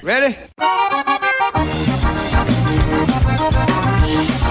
Ready?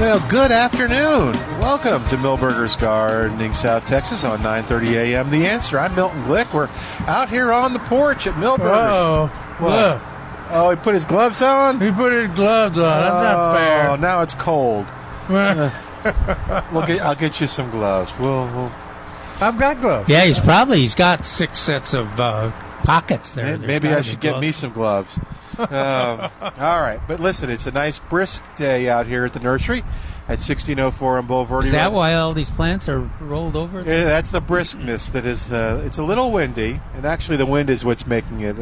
Well, good afternoon. Welcome to Milberger's Gardening, South Texas on 9:30 a.m. The Answer. I'm Milton Blake. We're out here on the porch at Milberger's. What? Oh, he put his gloves on? He put his gloves on. That's not fair. Oh, now it's cold. I'll get you some gloves. We'll I've got gloves. Yeah, he's got six sets of pockets there. Maybe I should get me some gloves. All right, but listen, it's a nice brisk day out here at the nursery at 1604 on Bulverde. Is that why all these plants are rolled over? Yeah, that's the briskness that is. It's a little windy, and actually the wind is what's making it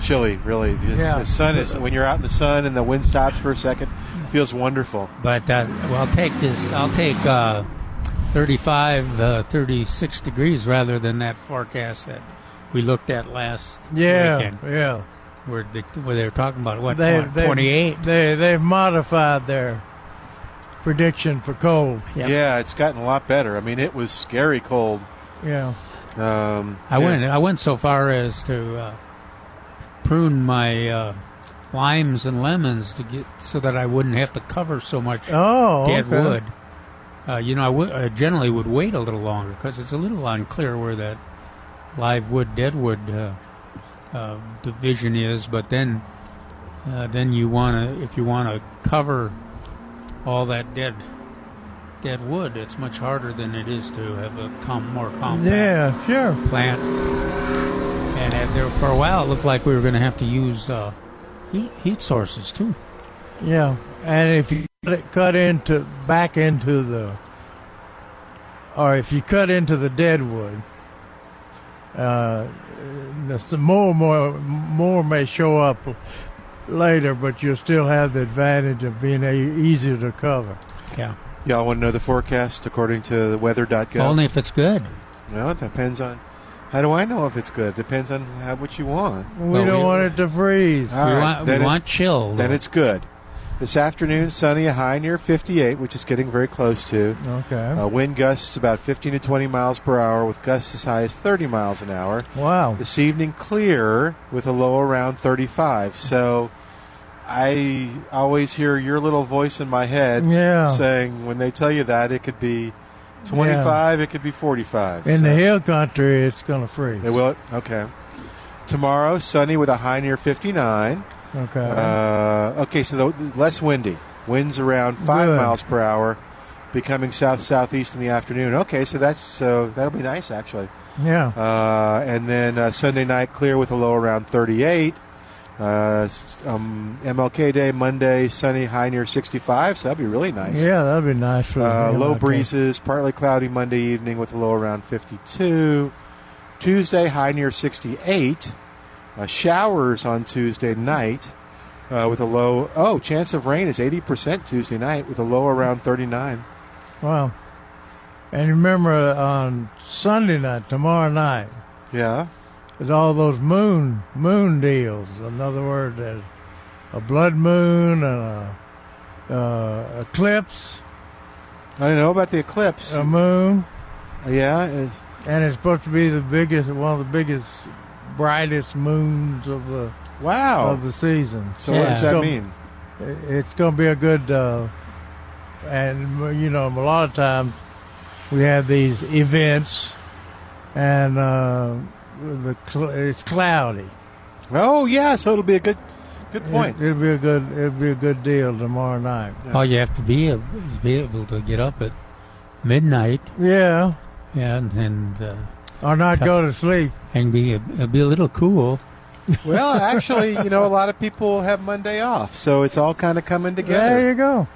chilly. Really, the sun is. When you're out in the sun and the wind stops for a second, it feels wonderful. But I'll take this. I'll take 35, 36 degrees rather than that forecast that we looked at last weekend. Yeah. Where they were talking about, what, 28? They've modified their prediction for cold. Yep. Yeah, it's gotten a lot better. I mean, it was scary cold. Yeah. I went so far as to prune my limes and lemons to get so that I wouldn't have to cover so much dead wood. I generally would wait a little longer because it's a little unclear where that live wood, dead wood division is. But then you want to, if you want to cover all that dead wood, it's much harder than it is to have a more compact plant. And there for a while, it looked like we were going to have to use heat sources too. Yeah, and if you cut into the dead wood, more may show up later, but you'll still have the advantage of being easier to cover. Yeah. Y'all want to know the forecast according to weather.gov? Only if it's good. Well, it depends on. How do I know if it's good? It depends on what you want. We don't want it to freeze. We want chill. Then it's good. This afternoon, sunny, a high near 58, which is getting very close to. Okay. Wind gusts about 15 to 20 miles per hour, with gusts as high as 30 miles an hour. Wow. This evening, clear, with a low around 35. So I always hear your little voice in my head saying, when they tell you that, it could be 25, it could be 45. In the hill country, it's going to freeze. It will? Okay. Tomorrow, sunny with a high near 59. Okay. So less windy. Winds around 5 miles per hour, becoming south-southeast in the afternoon. Okay, so that'll be nice, actually. Yeah. And then Sunday night, clear with a low around 38. MLK Day, Monday, sunny, high near 65, so that'll be really nice. Yeah, that'll be nice. For low breezes, partly cloudy Monday evening with a low around 52. Tuesday, high near 68. Showers on Tuesday night with a low. Oh, chance of rain is 80% Tuesday night with a low around 39. Wow. And remember on Sunday night, tomorrow night. Yeah. There's all those moon deals. In other words, there's a blood moon and an eclipse. I don't know about the eclipse. A moon. Yeah. It's supposed to be one of the biggest. brightest moons of the season. So what does that mean? It's going to be a good, and you know, a lot of times we have these events, and it's cloudy. Oh yeah, so it'll be a good Good point. It'll be a good deal tomorrow night. Yeah. All you have to be able is be able to get up at midnight. Yeah. Yeah, and or not go to sleep and be a little cool. Well, actually, a lot of people have Monday off, so it's all kind of coming together. There you go.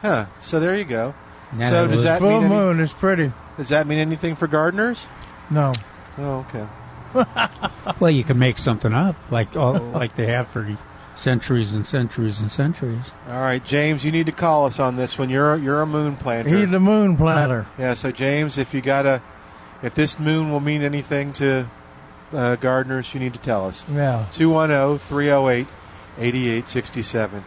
Huh? So there you go. Now so does that full mean moon is pretty? Does that mean anything for gardeners? No. Oh, okay. Well, you can make something up like they have for centuries and centuries and centuries. All right, James, you need to call us on this one. You're a moon planter. He's a moon planter. Yeah. So James, if this moon will mean anything to gardeners, you need to tell us. Yeah. 210-308-8867.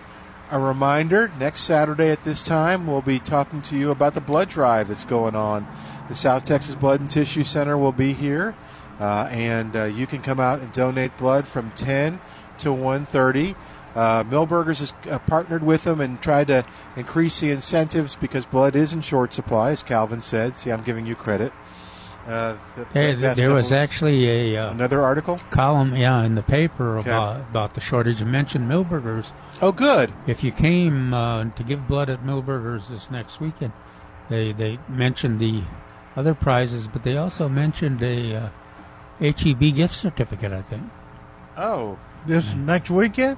A reminder, next Saturday at this time, we'll be talking to you about the blood drive that's going on. The South Texas Blood and Tissue Center will be here, and you can come out and donate blood from 10 to 1:30. Milberger's has partnered with them and tried to increase the incentives because blood is in short supply, as Calvin said. See, I'm giving you credit. There was actually another article column, in the paper about the shortage. You mentioned Milberger's. Oh, good. If you came to give blood at Milberger's this next weekend, they mentioned the other prizes, but they also mentioned a H-E-B gift certificate, I think. Oh, this next weekend?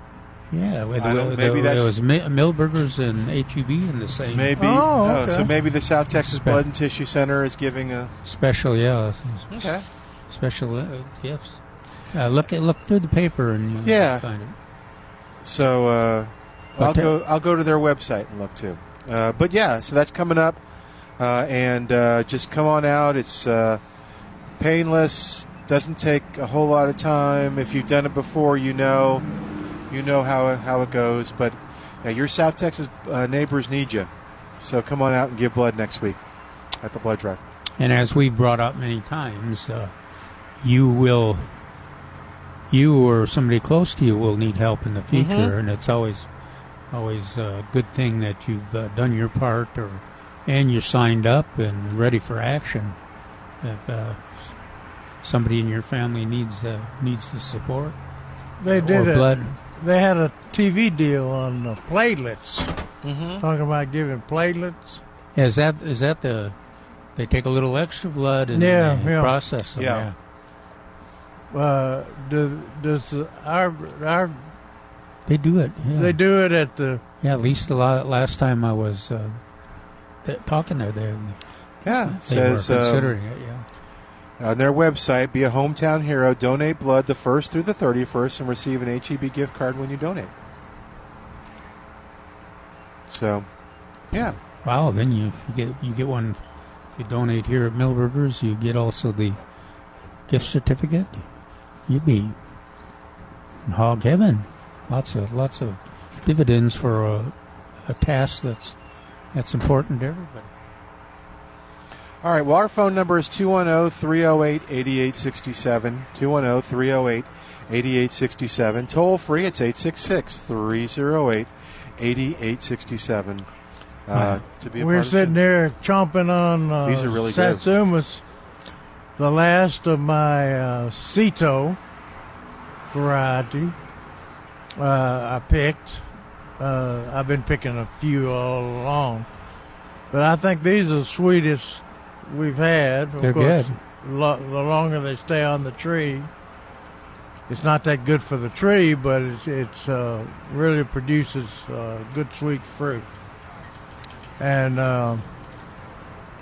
Yeah, there was Milberger's and H-E-B in the same. Maybe. Oh, okay. So maybe the South Texas Blood and Tissue Center is giving a special, okay, special gifts. Look through the paper and you'll find it. So I'll go to their website and look too. So that's coming up, and just come on out. It's painless. Doesn't take a whole lot of time. If you've done it before, you know how it goes, but your South Texas neighbors need you. So come on out and give blood next week at the blood drive. And as we've brought up many times, you or somebody close to you will need help in the future, and it's always a good thing that you've done your part and you're signed up and ready for action. If somebody in your family needs the support. They did it. They had a TV deal on the platelets. Talking about giving platelets. Yeah, is that they take a little extra blood and process them. Yeah. Does our they do it? Yeah. They do it at the at least last time I was talking there. They were considering it. Yeah. On their website, be a hometown hero, donate blood the 1st through the 31st, and receive an H-E-B gift card when you donate. So, yeah. Wow, then you get one. If you donate here at Milberger's, you get also the gift certificate. You'd be in hog heaven. Lots of dividends for a task that's important to everybody. All right, well, our phone number is 210-308-8867, 210-308-8867. Toll free, it's 866-308-8867. To be a We're sitting there chomping on these are really satsumas, good. The last of my Seto variety I picked. I've been picking a few all along, but I think these are the sweetest we've had. They're good. The longer they stay on the tree, it's not that good for the tree, but it's really produces good sweet fruit. And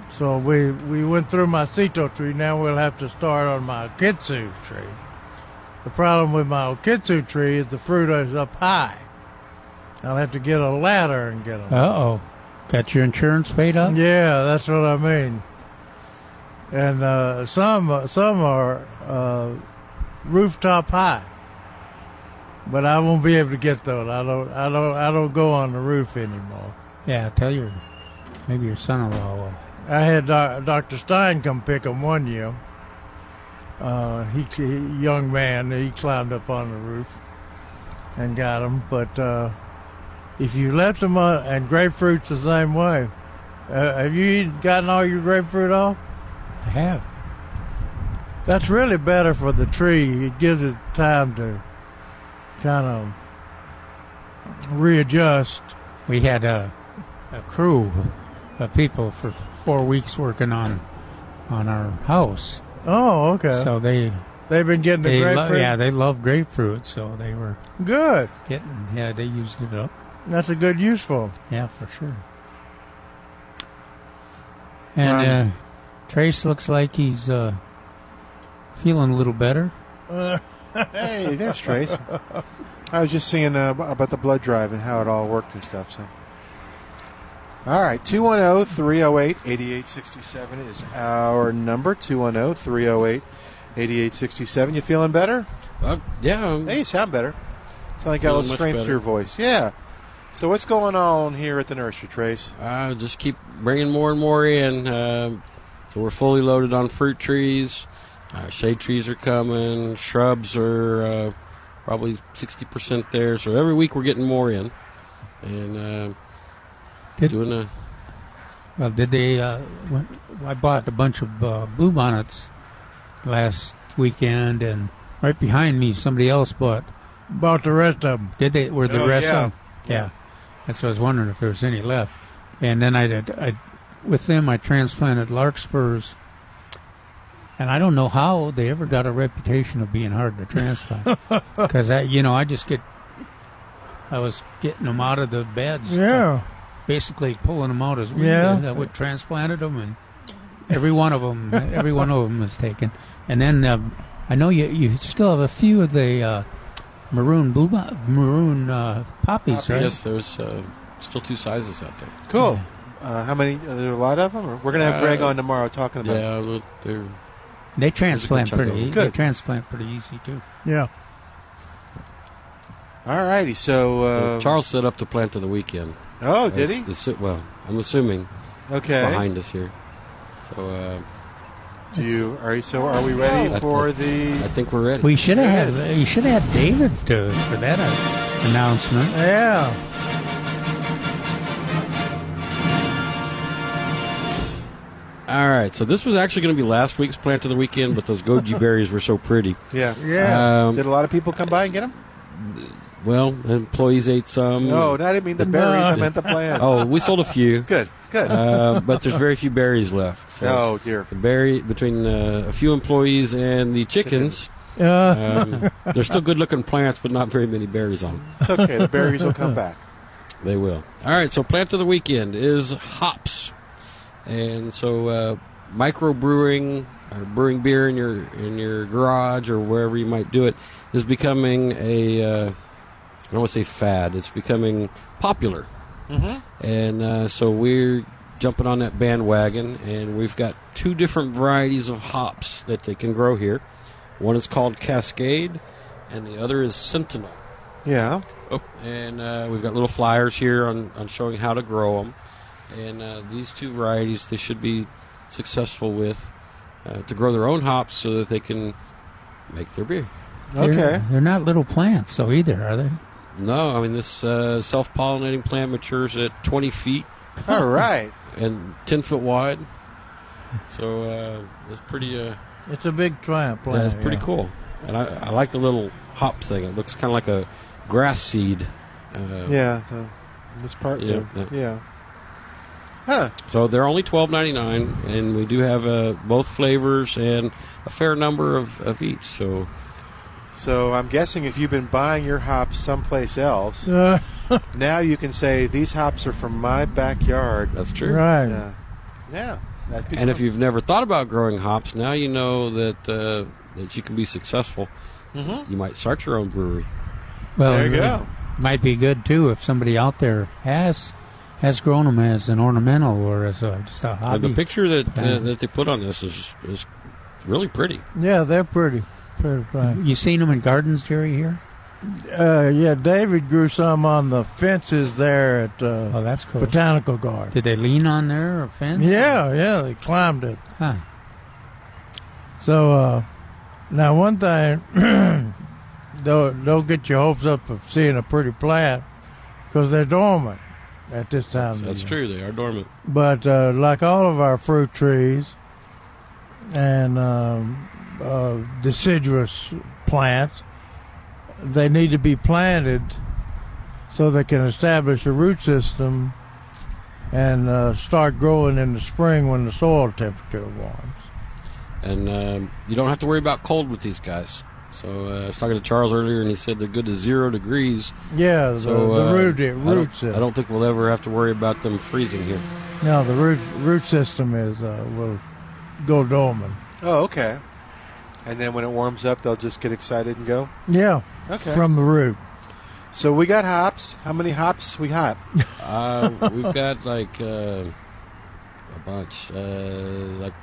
so we went through my Seto tree. Now we'll have to start on my Okitsu tree. The problem with my Okitsu tree is the fruit is up high. I'll have to get a ladder and get them. Uh-oh. Got your insurance paid up? Yeah, that's what I mean. And some are rooftop high, but I won't be able to get those. I don't go on the roof anymore. Yeah, maybe your son-in-law will. I had Dr. Stein come pick them one year. Young man, he climbed up on the roof and got them. But if you left them on, and grapefruit's the same way. Have you gotten all your grapefruit off? I have. That's really better for the tree. It gives it time to kind of readjust. We had a crew of people for 4 weeks working on our house. Oh, okay. So they've been getting the grapefruit. They love grapefruit, so they were good. They used it up. That's a good use for them. Yeah, for sure. And Trace looks like he's feeling a little better. Hey, there's Trace. I was just seeing about the blood drive and how it all worked and stuff. So, all right, 210-308-8867 is our number, 210-308-8867. You feeling better? Yeah. Hey, you sound better. Sound like you got a little strength to your voice. Yeah. So what's going on here at the nursery, Trace? Just keep bringing more and more in. So we're fully loaded on fruit trees. Shade trees are coming. Shrubs are probably 60% there. So every week we're getting more in. And I bought a bunch of bluebonnets last weekend, and right behind me somebody else bought the rest of them. Did they? Were the rest of them? Yeah. That's what I was wondering if there was any left. And then I transplanted larkspurs. And I don't know how they ever got a reputation of being hard to transplant. Because, I was getting them out of the beds. Yeah. Basically pulling them out as we did. I transplanted them, and every one of them was taken. And then I know you still have a few of the maroon poppies, right? Yes, there's still 2 sizes out there. Cool. Yeah. How many? Are there a lot of them? Or we're going to have Greg on tomorrow talking about them. Yeah, they transplant pretty. Good. They transplant pretty easy too. Yeah. All righty. So Charles set up the plant of the weekend. Oh, did he? Well, I'm assuming. Okay. It's behind us here. So. Are we ready for the? I think we're ready. We should have had. You should have had David for that announcement. Yeah. All right, so this was actually going to be last week's plant of the weekend, but those goji berries were so pretty. Yeah, yeah. Did a lot of people come by and get them? Well, employees ate some. No, I didn't mean the berries. I meant the plant. Oh, we sold a few. Good. But there's very few berries left. So oh dear. The berry between a few employees and the chickens. They're still good-looking plants, but not very many berries on them. It's okay. The berries will come back. They will. All right, so plant of the weekend is hops. And so, microbrewing or brewing beer in your garage or wherever you might do it is becoming I don't want to say fad. It's becoming popular, and so we're jumping on that bandwagon. And we've got 2 different varieties of hops that they can grow here. One is called Cascade, and the other is Centennial. Yeah. Oh, and we've got little flyers here on showing how to grow them. And these 2 varieties they should be successful with to grow their own hops so that they can make their beer. Okay. They're not little plants, so either, are they? No. I mean, this self-pollinating plant matures at 20 feet. All right. And 10 foot wide. So it's pretty... it's a big plant. Yeah, it's pretty cool. And I like the little hops thing. It looks kind of like a grass seed. This part too. Yeah. Huh. So they're only $12.99, and we do have both flavors and a fair number of each. So I'm guessing if you've been buying your hops someplace else, now you can say, these hops are from my backyard. That's true. Right. Yeah. And if you've never thought about growing hops, now you know that you can be successful. Mm-hmm. You might start your own brewery. Well, there you go. Might be good, too, if somebody out there has grown them as an ornamental or as just a hobby. The picture that they put on this is really pretty. Yeah, they're pretty. You seen them in gardens, Jerry, here? David grew some on the fences there at that's cool. Botanical Garden. Did they lean on their fence? Yeah, they climbed it. Huh. So, now one thing, don't get your hopes up of seeing a pretty plant because they're dormant. At this time that's true, they are dormant. But like all of our fruit trees and deciduous plants, they need to be planted so they can establish a root system and start growing in the spring when the soil temperature warms. And you don't have to worry about cold with these guys. So I was talking to Charles earlier, and he said they're good to 0 degrees. Yeah, the root system. I don't think we'll ever have to worry about them freezing here. No, the root system is will go dormant. Oh, okay. And then when it warms up, they'll just get excited and go? Yeah, okay. From the root. So we got hops. How many hops we got? We've got like a bunch, like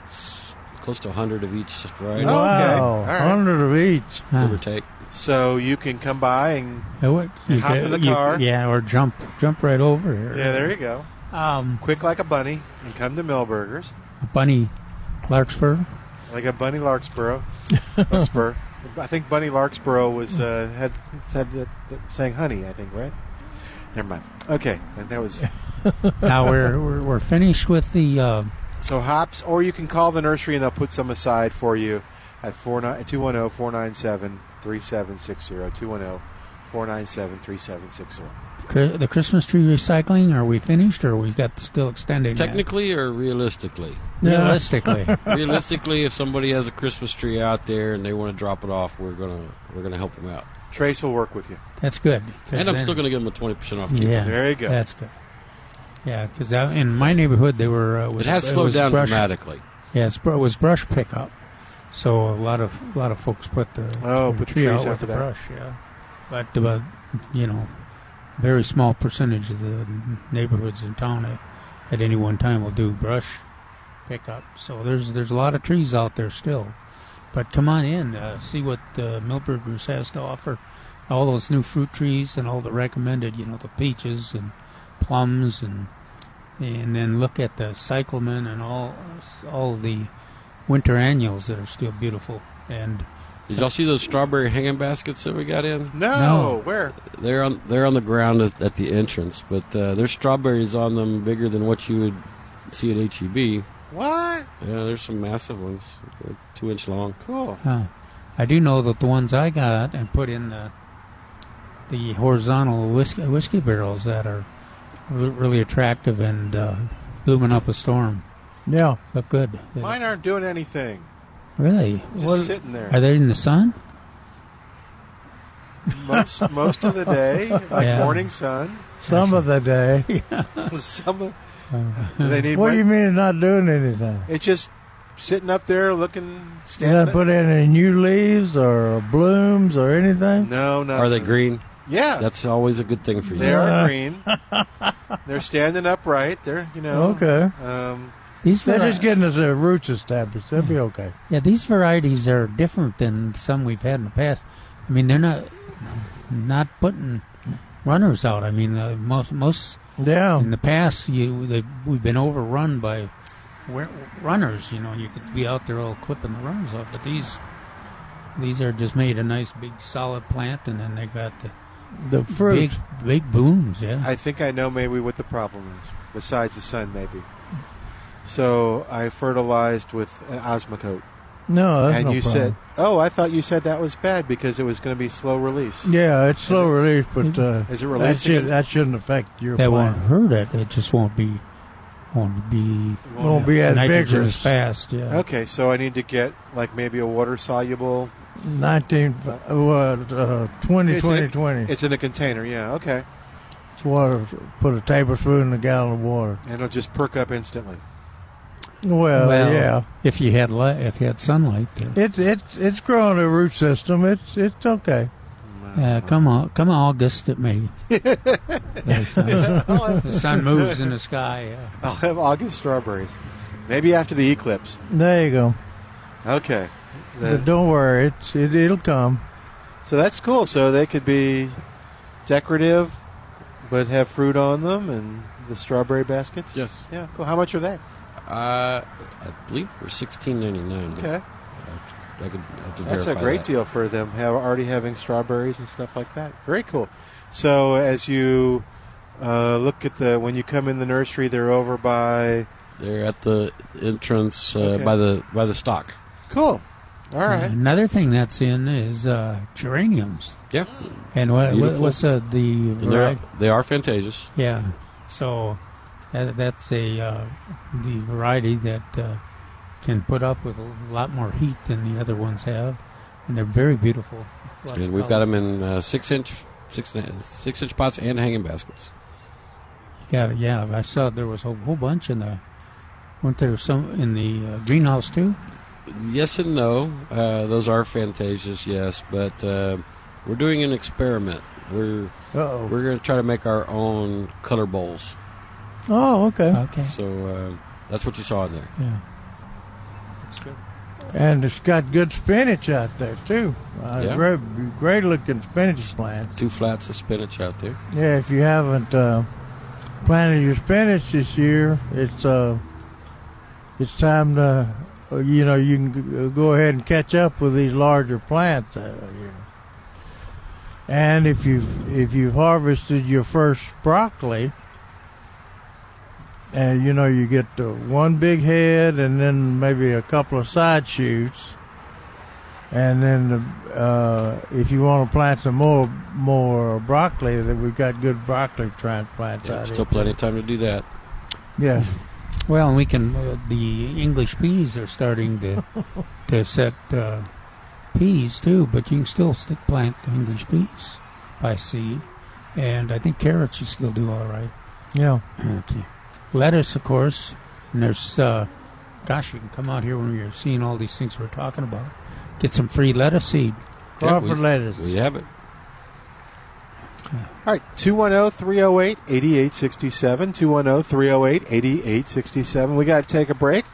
close to 100 of each variety. Oh, okay. Wow. All right. 100 of each. Give or take. So you can come by and hop in the car. Yeah, or jump right over here. Yeah, there you go. Quick like a bunny and come to Milberger's. A bunny Larkspur? Like a bunny Larkspur. Larkspur. I think Bunny Larkspur was had that saying honey, I think, right? Never mind. Okay, and that was... Now we're finished with the... So hops, or you can call the nursery and they'll put some aside for you at 210-497-3760, 210-497-3760. The Christmas tree recycling, are we finished, or are we got still extending? Technically or realistically? Realistically. Realistically, if somebody has a Christmas tree out there and they want to drop it off, we're gonna help them out. Trace will work with you. That's good. And I'm still gonna give them a 20% off. Yeah, there you go. That's good. Yeah, because in my neighborhood they were it slowed down dramatically. Yeah, it was brush pickup, so a lot of folks put the trees out with the brush. Yeah, but you know. Very small percentage of the neighborhoods in town at any one time will do brush pickup. So there's a lot of trees out there still. But come on in, see what Milberger's has to offer. All those new fruit trees and all the recommended, the peaches and plums, and then look at the cyclamen and all the winter annuals that are still beautiful. And did y'all see those strawberry hanging baskets that we got in? No. Where? They're on the ground at the entrance, but there's strawberries on them bigger than what you would see at H-E-B. What? Yeah, there's some massive ones, like 2-inch long. Cool. I do know that the ones I got and put in the horizontal whiskey barrels that are really attractive and blooming up a storm. Yeah. Look good. Mine aren't doing anything. Really? Just sitting there. Are they in the sun? Most of the day, like morning sun. Some of the day. Do they need? What do you mean not doing anything? It's just sitting up there looking, standing. You not put in any new leaves or blooms or anything? No, nothing. Are they green? Yeah. That's always a good thing for you. They are green. They're standing upright. They're, Okay. They're just getting their roots established. They'll be okay. Yeah, these varieties are different than some we've had in the past. I mean, they're not putting runners out. I mean, most in the past we've been overrun by runners. You could be out there all clipping the runners off. But these are just made a nice big solid plant, and then they got the fruit, big blooms. Yeah, I think I know maybe what the problem is. Besides the sun, maybe. So I fertilized with an Osmocote. No, that's no problem. And you said, I thought you said that was bad because it was going to be slow release. Yeah, it's slow release, but is it releasing? That shouldn't affect your plant. That won't hurt it. It just won't be as vigorous fast. Yeah. Okay, so I need to get like maybe a water soluble 20. It's in a container. Yeah. Okay. It's water. Put a tablespoon in a gallon of water, and it'll just perk up instantly. Well, yeah. If you had sunlight, then. It's growing a root system. It's okay. Come August, it may. The sun moves in the sky. Yeah. I'll have August strawberries, maybe after the eclipse. There you go. Okay. Don't worry, it'll come. So that's cool. So they could be decorative, but have fruit on them, and the strawberry baskets. Yes. Yeah. Cool. How much are they? I believe we're $16.99. Okay, I have to that's a great deal for them. Already having strawberries and stuff like that. Very cool. So as you look at when you come in the nursery, they're at the entrance by the stock. Cool. All right. Another thing that's in is geraniums. Yeah. And what's the variety? They are Fantasias. Yeah. So that's the variety that can put up with a lot more heat than the other ones have, and they're very beautiful. And we've got them in six-inch pots and hanging baskets. Yeah, I saw there was a whole bunch in the. Weren't there some in the greenhouse too? Yes and no. Those are Fantasias, yes, but we're doing an experiment. We're going to try to make our own color bowls. Oh, okay. So that's what you saw in there. Yeah, that's good. And it's got good spinach out there too. Very great looking spinach plant. Two flats of spinach out there. Yeah, if you haven't planted your spinach this year, it's time to. You know, you can go ahead and catch up with these larger plants out here. And if you've harvested your first broccoli, and you know you get one big head and then maybe a couple of side shoots, and then if you want to plant some more broccoli, that we've got good broccoli transplants out here. Still plenty of time to do that. Yes. Well, and we can. The English peas are starting to set peas too, but you can still plant English peas by seed, and I think carrots you still do all right. Yeah. Okay. Lettuce, of course, and there's. Gosh, you can come out here when you're seeing all these things we're talking about. Get some free lettuce seed. Crawford lettuce. We have it. All right, 210-308-8867, 210-308-8867. We got to take a break.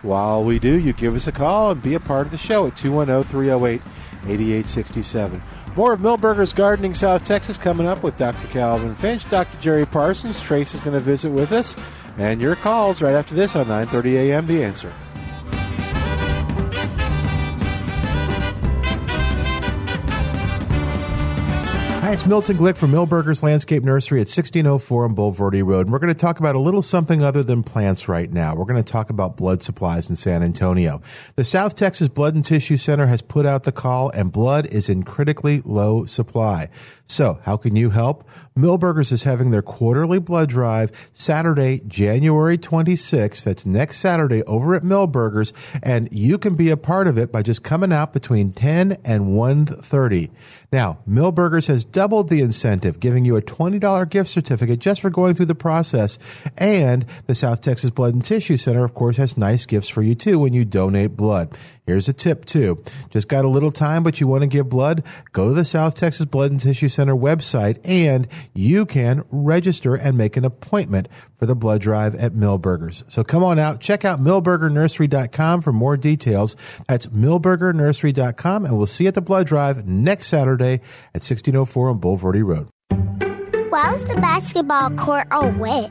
While we do, you give us a call and be a part of the show at 210-308-8867. More of Milberger's Gardening South Texas coming up with Dr. Calvin Finch, Dr. Jerry Parsons. Trace is going to visit with us. And your calls right after this on 9:30 a.m. The Answer. Hi, it's Milton Glick from Milberger's Landscape Nursery at 1604 on Bulverde Road. And we're going to talk about a little something other than plants right now. We're going to talk about blood supplies in San Antonio. The South Texas Blood and Tissue Center has put out the call, and blood is in critically low supply. So how can you help? Milberger's is having their quarterly blood drive Saturday, January 26th. That's next Saturday over at Milberger's, and you can be a part of it by just coming out between 10 and 1:30. Now, Milberger's has doubled the incentive, giving you a $20 gift certificate just for going through the process. And the South Texas Blood and Tissue Center, of course, has nice gifts for you, too, when you donate blood. Here's a tip, too. Just got a little time, but you want to give blood? Go to the South Texas Blood and Tissue Center website, and you can register and make an appointment for the blood drive at Milberger's. So come on out. Check out Milbergernursery.com for more details. That's Milbergernursery.com, and we'll see you at the blood drive next Saturday at 1604 on Bulverde Road. Why was the basketball court all wet?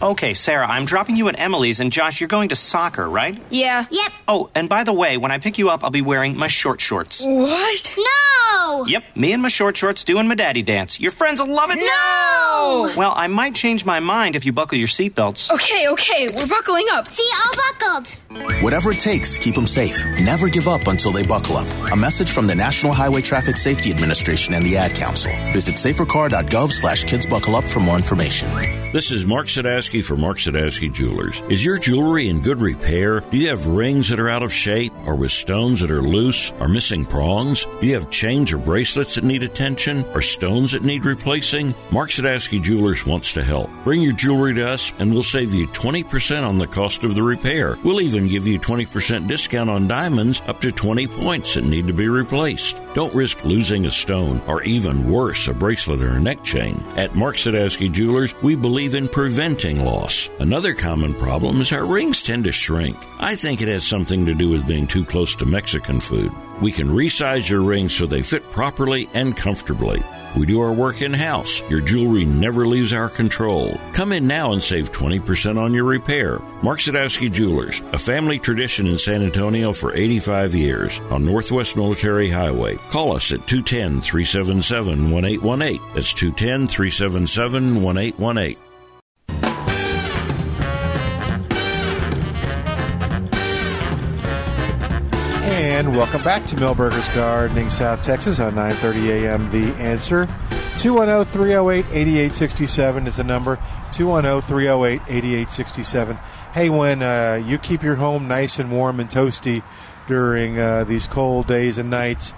Okay, Sarah, I'm dropping you at Emily's, and Josh, you're going to soccer, right? Yeah. Yep. Oh, and by the way, when I pick you up, I'll be wearing my short shorts. What? No! Yep, me and my short shorts doing my daddy dance. Your friends will love it. No! Well, I might change my mind if you buckle your seatbelts. Okay, we're buckling up. See, all buckled. Whatever it takes, keep them safe. Never give up until they buckle up. A message from the National Highway Traffic Safety Administration and the Ad Council. Visit safercar.gov/kidsbuckleup for more information. This is Mark Sadaski for Mark Sadaski Jewelers. Is your jewelry in good repair? Do you have rings that are out of shape or with stones that are loose or missing prongs? Do you have chains or bracelets that need attention or stones that need replacing? Mark Sadaski Jewelers wants to help. Bring your jewelry to us and we'll save you 20% on the cost of the repair. We'll even give you 20% discount on diamonds up to 20 points that need to be replaced. Don't risk losing a stone or even worse, a bracelet or a neck chain. At Mark Sadaski Jewelers, we believe in preventing hearing loss. Another common problem is our rings tend to shrink. I think it has something to do with being too close to Mexican food. We can resize your rings so they fit properly and comfortably. We do our work in-house. Your jewelry never leaves our control. Come in now and save 20% on your repair. Mark Sadaski Jewelers, a family tradition in San Antonio for 85 years on Northwest Military Highway. Call us at 210-377-1818. That's 210-377-1818. And welcome back to Milberger's Gardening, South Texas on 9:30 a.m. The Answer. 210-308-8867 is the number. 210-308-8867. Hey, when you keep your home nice and warm and toasty during these cold days and nights,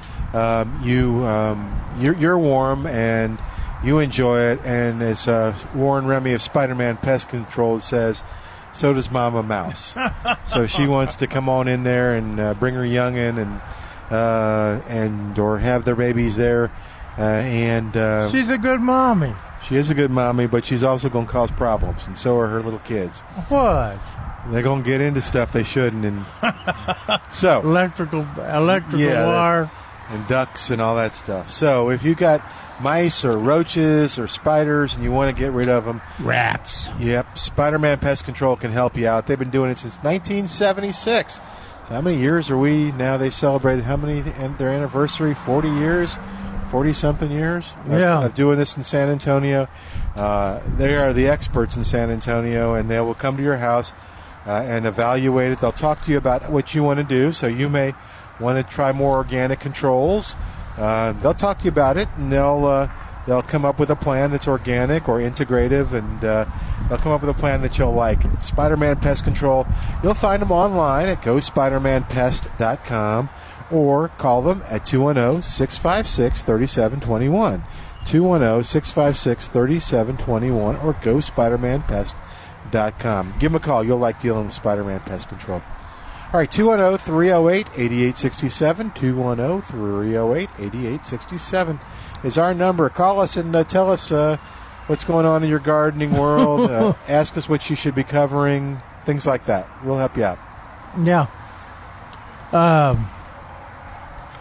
you're warm and you enjoy it. And as Warren Remy of Spider-Man Pest Control says, so does Mama Mouse. So she wants to come on in there and bring her youngin and or have their babies there. And she's a good mommy. She is a good mommy, but she's also going to cause problems, and so are her little kids. What? They're going to get into stuff they shouldn't, and so electrical wire and ducks and all that stuff. So if you got mice or roaches or spiders and you want to get rid of them. Rats. Yep. Spider-Man Pest Control can help you out. They've been doing it since 1976. So how many years are we now? They celebrated how many, their anniversary? 40 years? 40-something years of doing this in San Antonio. They are the experts in San Antonio, and they will come to your house and evaluate it. They'll talk to you about what you want to do. So you may want to try more organic controls. They'll talk to you about it, and they'll come up with a plan that's organic or integrative, and they'll come up with a plan that you'll like. Spider-Man Pest Control, you'll find them online at GoSpiderManPest.com or call them at 210-656-3721, 210-656-3721, or GoSpiderManPest.com. Give them a call. You'll like dealing with Spider-Man Pest Control. All right, 210-308-8867, 210-308-8867 is our number. Call us and tell us what's going on in your gardening world. Ask us what you should be covering, things like that. We'll help you out. Yeah.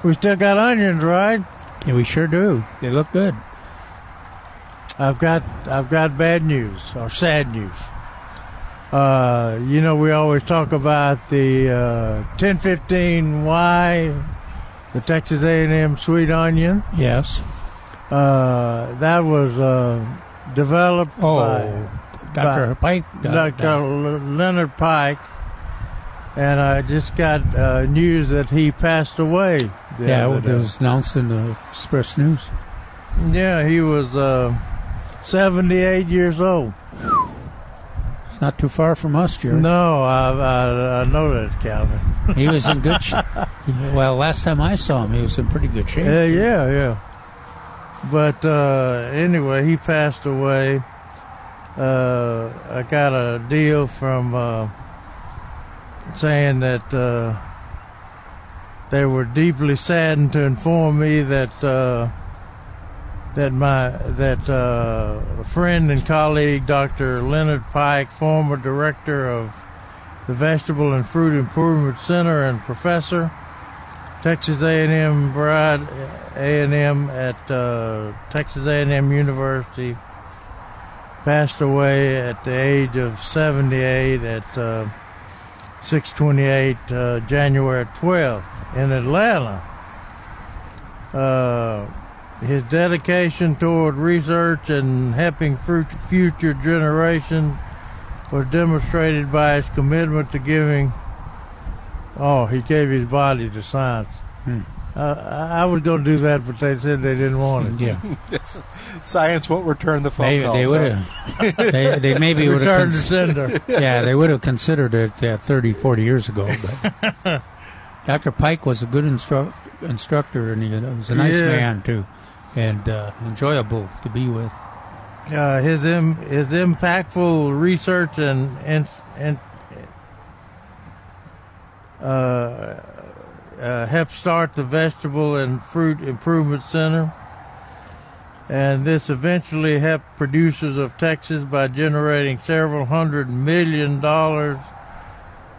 We still got onions, right? Yeah, we sure do. They look good. I've got bad news or sad news. You know, we always talk about the 1015Y, the Texas A&M sweet onion. Yes. That was developed by Dr. Pike. Dr. Leonard Pike. And I just got news that he passed away. Yeah, it was announced in the Express News. Yeah, he was 78 years old. Not too far from us, Jerry. No, I know that, Calvin. He was in good shape. Well, last time I saw him, he was in pretty good shape. Yeah. But anyway, he passed away. I got a deal from saying that they were deeply saddened to inform me that that friend and colleague, Dr. Leonard Pike, former director of the Vegetable and Fruit Improvement Center and professor, Texas A&M at Texas A&M University, passed away at the age of 78 at 6/28, January 12th in Atlanta. His dedication toward research and helping future generations was demonstrated by his commitment to giving. Oh, he gave his body to science. I was going to do that, but they said they didn't want it. Yeah, science won't return the phone call. They would have. They maybe would have considered. Yeah, they would have considered it 30, 40 years ago. But Dr. Pike was a good instructor, and he was a nice man too. And enjoyable to be with. His impactful research and helped start the Vegetable and Fruit Improvement Center. and this eventually helped producers of Texas by generating several $100 million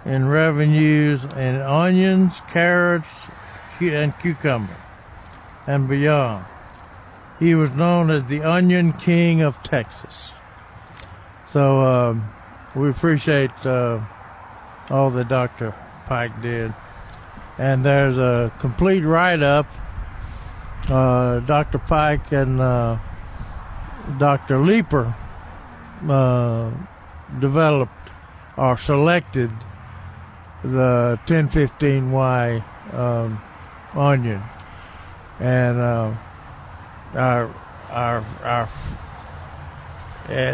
in revenues in onions, carrots, and cucumber, and beyond. He was known as the Onion King of Texas. So we appreciate all that Dr. Pike did. And there's a complete write-up. Dr. Pike and Dr. Leeper developed or selected the 1015Y onion, and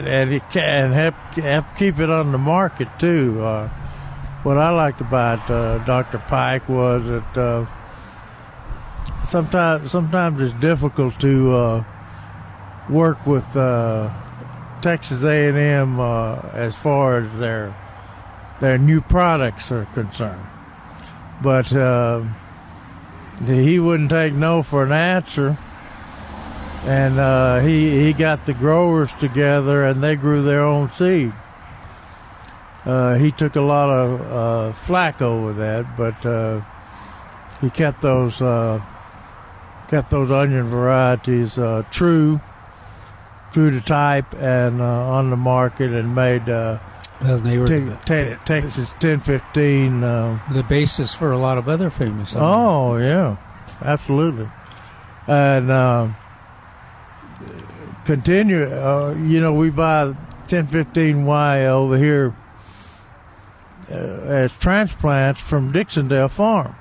it helped keep it on the market too. What I liked about Dr. Pike was that sometimes it's difficult to work with Texas A&M as far as their new products are concerned, but he wouldn't take no for an answer, and he got the growers together and they grew their own seed. He took a lot of flack over that, but he kept those onion varieties true to type and on the market, and made Texas 1015 the basis for a lot of other famous onions. Oh yeah, absolutely. And continue, we buy 1015Y over here as transplants from Dixondale Farm,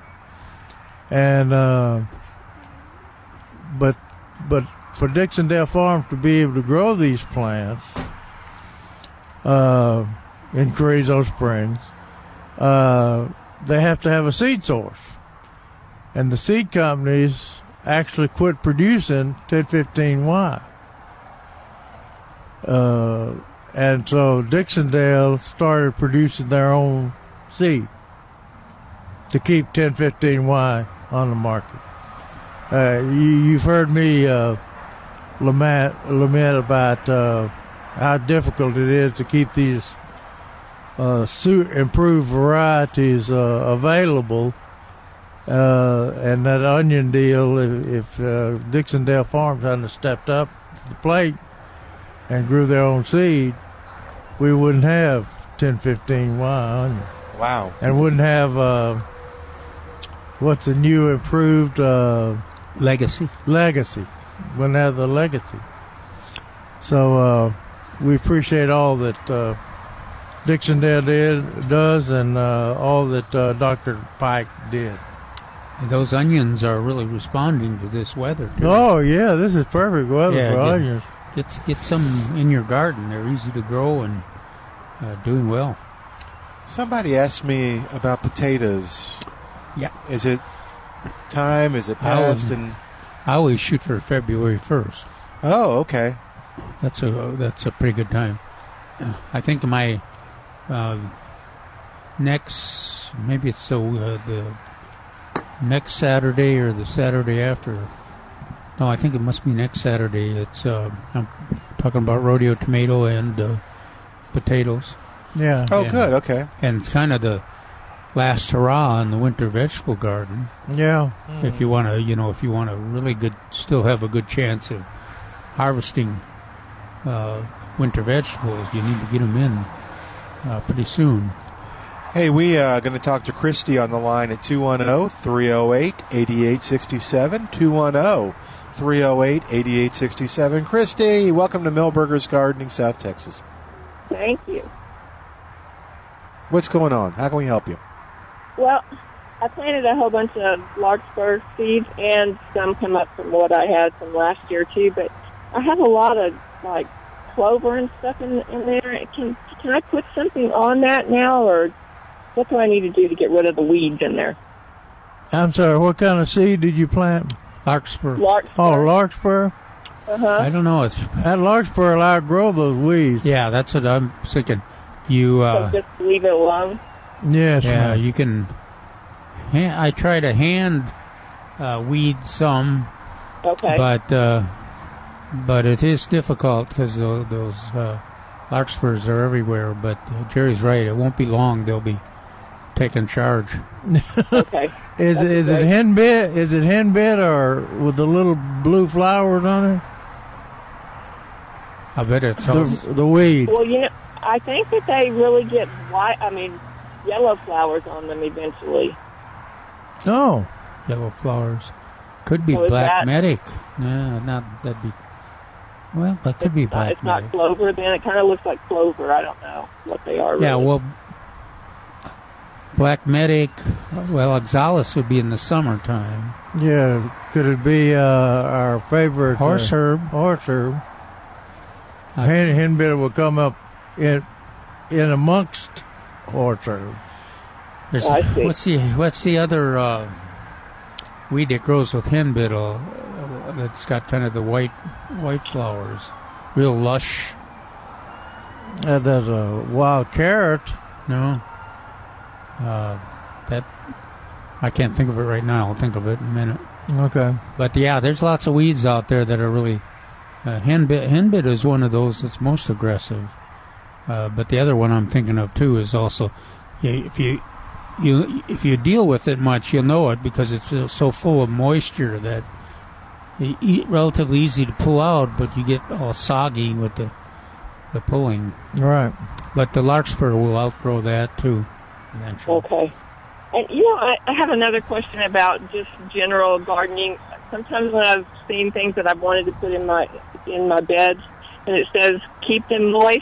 and but for Dixondale Farm to be able to grow these plants in Carrizo Springs, they have to have a seed source. And the seed companies actually quit producing 1015Y. And so Dixondale started producing their own seed to keep 1015Y on the market. You've heard me lament about how difficult it is to keep these improved varieties available, and that onion deal, if Dixondale Farms hadn't stepped up to the plate and grew their own seed, we wouldn't have 1015Y onion. Wow. And wouldn't have what's the new improved legacy. Wouldn't have the legacy. So we appreciate all that Dixondale does, and all that Dr. Pike did. And those onions are really responding to this weather too. Oh yeah, this is perfect weather for onions. Get some in your garden. They're easy to grow and doing well. Somebody asked me about potatoes. Yeah. Is it time? Is it past? I always shoot for February 1st. Oh, okay. That's a pretty good time. I think my next, maybe it's the next Saturday or the Saturday after. No, I think it must be next Saturday. It's I'm talking about rodeo tomato and potatoes. Yeah. Oh, good. Okay. And it's kind of the last hurrah in the winter vegetable garden. Yeah. Mm. If you want to, still have a good chance of harvesting winter vegetables, you need to get them in pretty soon. Hey, we are going to talk to Christy on the line at 210-308-8867, 210-308-8867. Christy, welcome to Milberger's Gardening, South Texas. Thank you. What's going on? How can we help you? Well, I planted a whole bunch of larkspur seeds, and some come up from what I had from last year, too, but I have a lot of, clover and stuff in there. Can I put something on that now, or... what do I need to do to get rid of the weeds in there? I'm sorry, what kind of seed did you plant? Larkspur. Oh, larkspur? Uh-huh. I don't know. That larkspur will outgrow those weeds. Yeah, that's what I'm thinking. So just leave it alone? Yes. Yeah, You can... I try to hand weed some. Okay. But But it is difficult because those larkspurs are everywhere. But Jerry's right. It won't be long. They'll be taking charge. Okay. Is it hen bed? Is it hen bed or with the little blue flowers on it? I bet it's the weed. Well, you know, I think that they really get white. I mean, yellow flowers on them eventually. Oh, yellow flowers could be black medic. No, not that'd be. Well, that could be black. It's not clover. Then it kind of looks like clover. I don't know what they are. Yeah, really. Well, black medic. Well, oxalis would be in the summertime. Yeah, could it be our favorite horse herb? Horse herb. Henbit will come up in amongst horse herb. What's the other weed that grows with henbittle that's got kind of the white flowers, real lush? There's a wild carrot. No, that I can't think of it right now. I'll think of it in a minute. Okay. But yeah, there's lots of weeds out there that are really henbit is one of those that's most aggressive. But the other one I'm thinking of too is also if you deal with it much, you'll know it because it's so full of moisture that it's relatively easy to pull out, but you get all soggy with the pulling. Right. But the larkspur will outgrow that too eventually. Okay. And, you know, I have another question about just general gardening. Sometimes when I've seen things that I've wanted to put in my beds, and it says, keep them moist,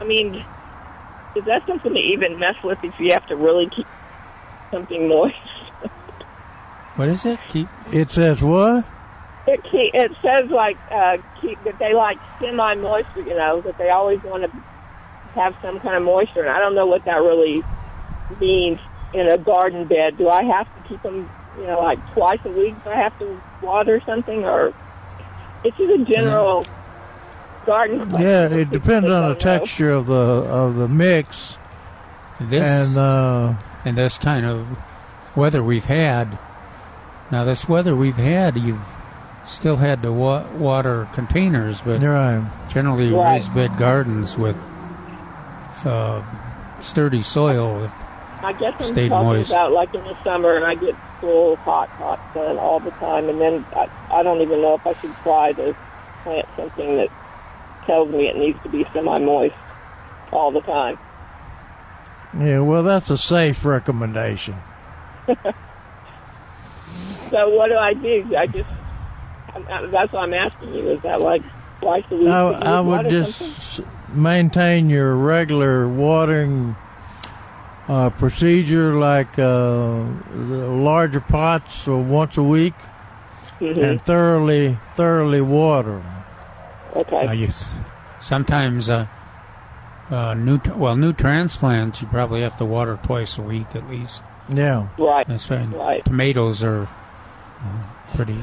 I mean, is that something to even mess with if you have to really keep something moist? What is it? Keep? It says what? It says, like, keep that they like semi-moist, you know, that they always want to have some kind of moisture, and I don't know what that really means in a garden bed. Do I have to keep them, you know, like twice a week? Do I have to water something? Or it's just a general garden question. Yeah, it depends on the texture of the mix. And this kind of weather we've had. Now, this weather we've had, you've still had to water containers, but generally raised bed gardens with sturdy soil. I guess I'm talking about like in the summer, and I get full hot sun all the time, and then I don't even know if I should try to plant something that tells me it needs to be semi-moist all the time. Yeah, well, that's a safe recommendation. So what do? That's what I'm asking you. Is that like twice a week? No, I would just maintain your regular watering procedure, like larger pots for once a week, and thoroughly water. Okay. Sometimes new transplants you probably have to water twice a week at least. Yeah. Right. That's right. Right. Tomatoes are pretty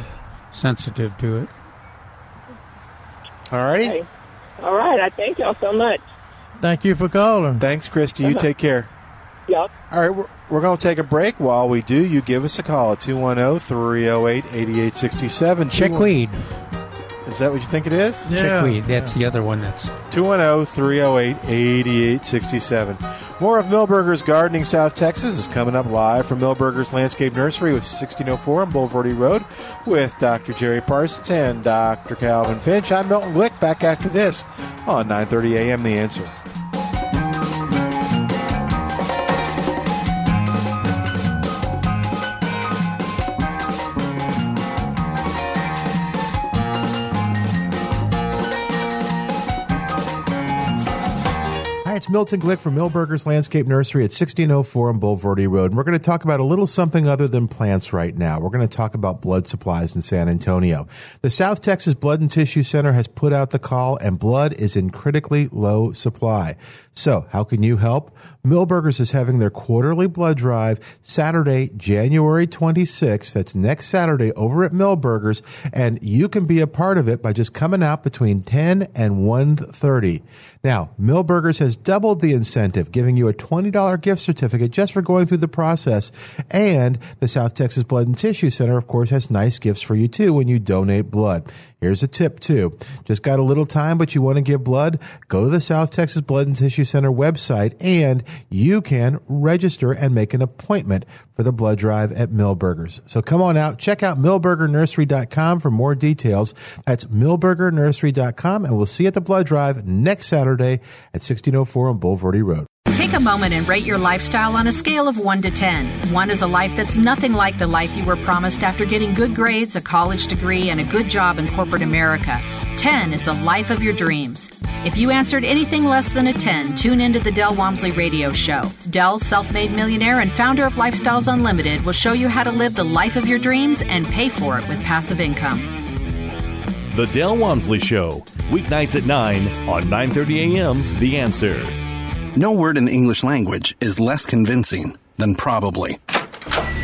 sensitive to it. All right. Okay. All right. I thank y'all so much. Thank you for calling. Thanks, Christy. You take care. Yeah. All right, we're going to take a break. While we do, you give us a call at 210-308-8867. Chickweed. Is that what you think it is? Yeah. Chickweed. That's the other one. That's 210-308-8867. More of Milberger's Gardening South Texas is coming up live from Milberger's Landscape Nursery with 1604 on Boulevardy Road with Dr. Jerry Parsons and Dr. Calvin Finch. I'm Milton Glick, back after this on 9:30 a.m. The Answer. It's Milton Glick from Milberger's Landscape Nursery at 1604 on Boulevardy Road. And we're going to talk about a little something other than plants right now. We're going to talk about blood supplies in San Antonio. The South Texas Blood and Tissue Center has put out the call, and blood is in critically low supply. So how can you help? Milberger's is having their quarterly blood drive Saturday, January 26th. That's next Saturday over at Milberger's, and you can be a part of it by just coming out between 10 and 1:30. Now, Milberger's has doubled doubled the incentive, giving you a $20 gift certificate just for going through the process. And the South Texas Blood and Tissue Center, of course, has nice gifts for you, too, when you donate blood. Here's a tip, too. Just got a little time, but you want to give blood? Go to the South Texas Blood and Tissue Center website, and you can register and make an appointment for the blood drive at Milberger's. So come on out. Check out Milbergernursery.com for more details. That's Milbergernursery.com, and we'll see you at the blood drive next Saturday at 1604 on Boulevardy Road. Take a moment and rate your lifestyle on a scale of 1 to 10. 1 is a life that's nothing like the life you were promised after getting good grades, a college degree, and a good job in corporate America. 10 is the life of your dreams. If you answered anything less than a 10, tune into the Dell Walmsley radio show. Dell, self-made millionaire and founder of Lifestyles Unlimited, will show you how to live the life of your dreams and pay for it with passive income. The Dell Walmsley Show, weeknights at 9 on 9:30 a.m. The Answer. No word in the English language is less convincing than probably.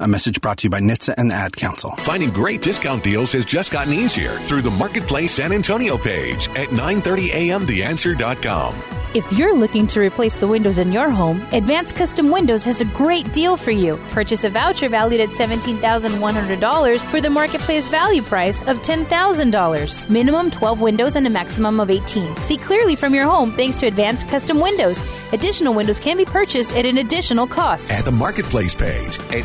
A message brought to you by NHTSA and the Ad Council. Finding great discount deals has just gotten easier through the Marketplace San Antonio page at 930amtheanswer.com. If you're looking to replace the windows in your home, Advanced Custom Windows has a great deal for you. Purchase a voucher valued at $17,100 for the marketplace value price of $10,000. Minimum 12 windows and a maximum of 18. See clearly from your home thanks to Advanced Custom Windows. Additional windows can be purchased at an additional cost. At the marketplace page at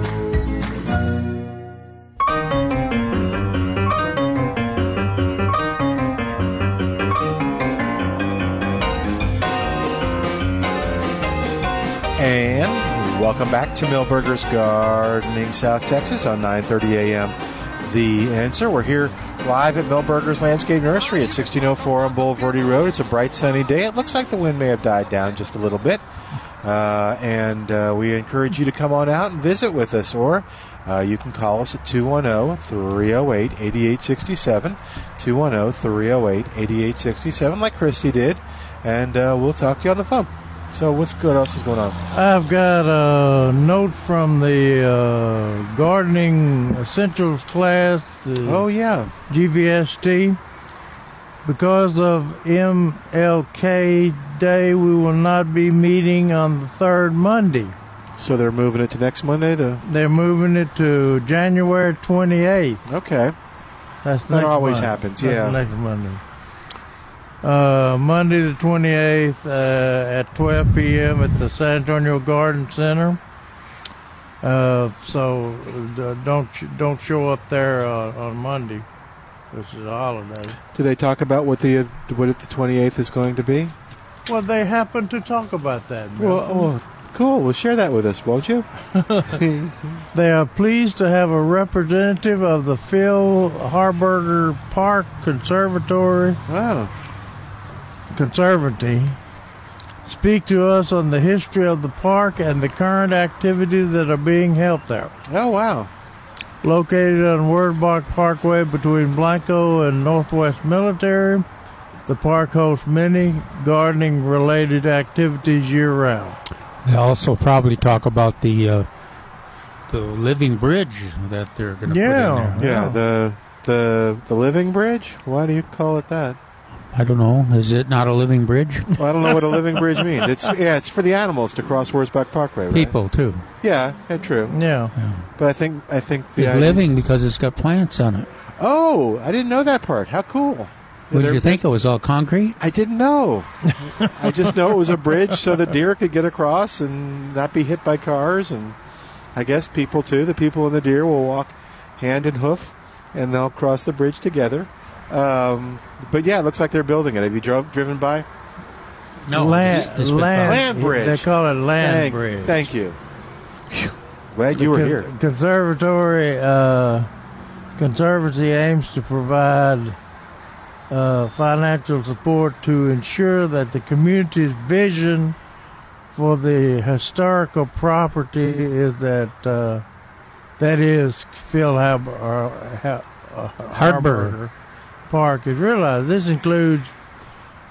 And welcome back to Milberger's Gardening South Texas on 9:30 a.m. The Answer. We're here live at Milberger's Landscape Nursery at 1604 on Boulevardy Road. It's a bright, sunny day. It looks like the wind may have died down just a little bit. And we encourage you to come on out and visit with us, or you can call us at 210-308-8867, 210-308-8867, like Christy did, and we'll talk to you on the phone. So what's good? What else is going on? I've got a note from the Gardening Essentials class. Oh, yeah. GVST. Because of MLK Day, we will not be meeting on the third Monday. So they're moving it to next Monday? They're moving it to January 28th. Okay. That's next Monday. That always happens, yeah. That's next Monday. Monday the 28th at 12 p.m. at the San Antonio Garden Center. So don't show up there on Monday. This is a holiday. Do they talk about what the 28th is going to be? Well, they happen to talk about that. Well, Cool. Well, share that with us, won't you? They are pleased to have a representative of the Phil Hardberger Park Conservatory. Wow. Conservancy. Speak to us on the history of the park and the current activities that are being held there. Oh, wow. Located on Wurzbach Parkway between Blanco and Northwest Military, the park hosts many gardening-related activities year-round. They also probably talk about the living bridge that they're going to put in there. Yeah, the living bridge? Why do you call it that? I don't know. Is it not a living bridge? Well, I don't know what a living bridge means. It's for the animals to cross Wurzbach Parkway, right? People, too. Yeah, true. Yeah. But I think it's living because it's got plants on it. Oh, I didn't know that part. How cool. Would you think it was all concrete? I didn't know. I just know it was a bridge so the deer could get across and not be hit by cars. And I guess people, too. The people and the deer will walk hand and hoof, and they'll cross the bridge together. But, yeah, it looks like they're building it. Have you driven by? No. Land bridge. They call it land bridge. Thank you. Whew. Glad you were here. Conservancy aims to provide financial support to ensure that the community's vision for the historical property is that is Phil Hardberger Park is realized. This includes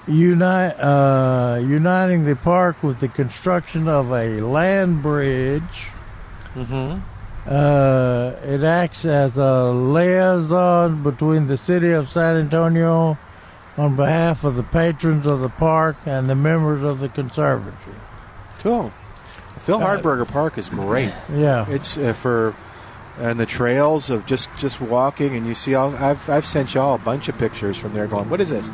uniting the park with the construction of a land bridge. Mm-hmm. It acts as a liaison between the city of San Antonio on behalf of the patrons of the park and the members of the conservancy. Cool. Phil Hardberger Park is great. Yeah. It's and the trails of just walking, and you see all. I've sent y'all a bunch of pictures from there going, What is this?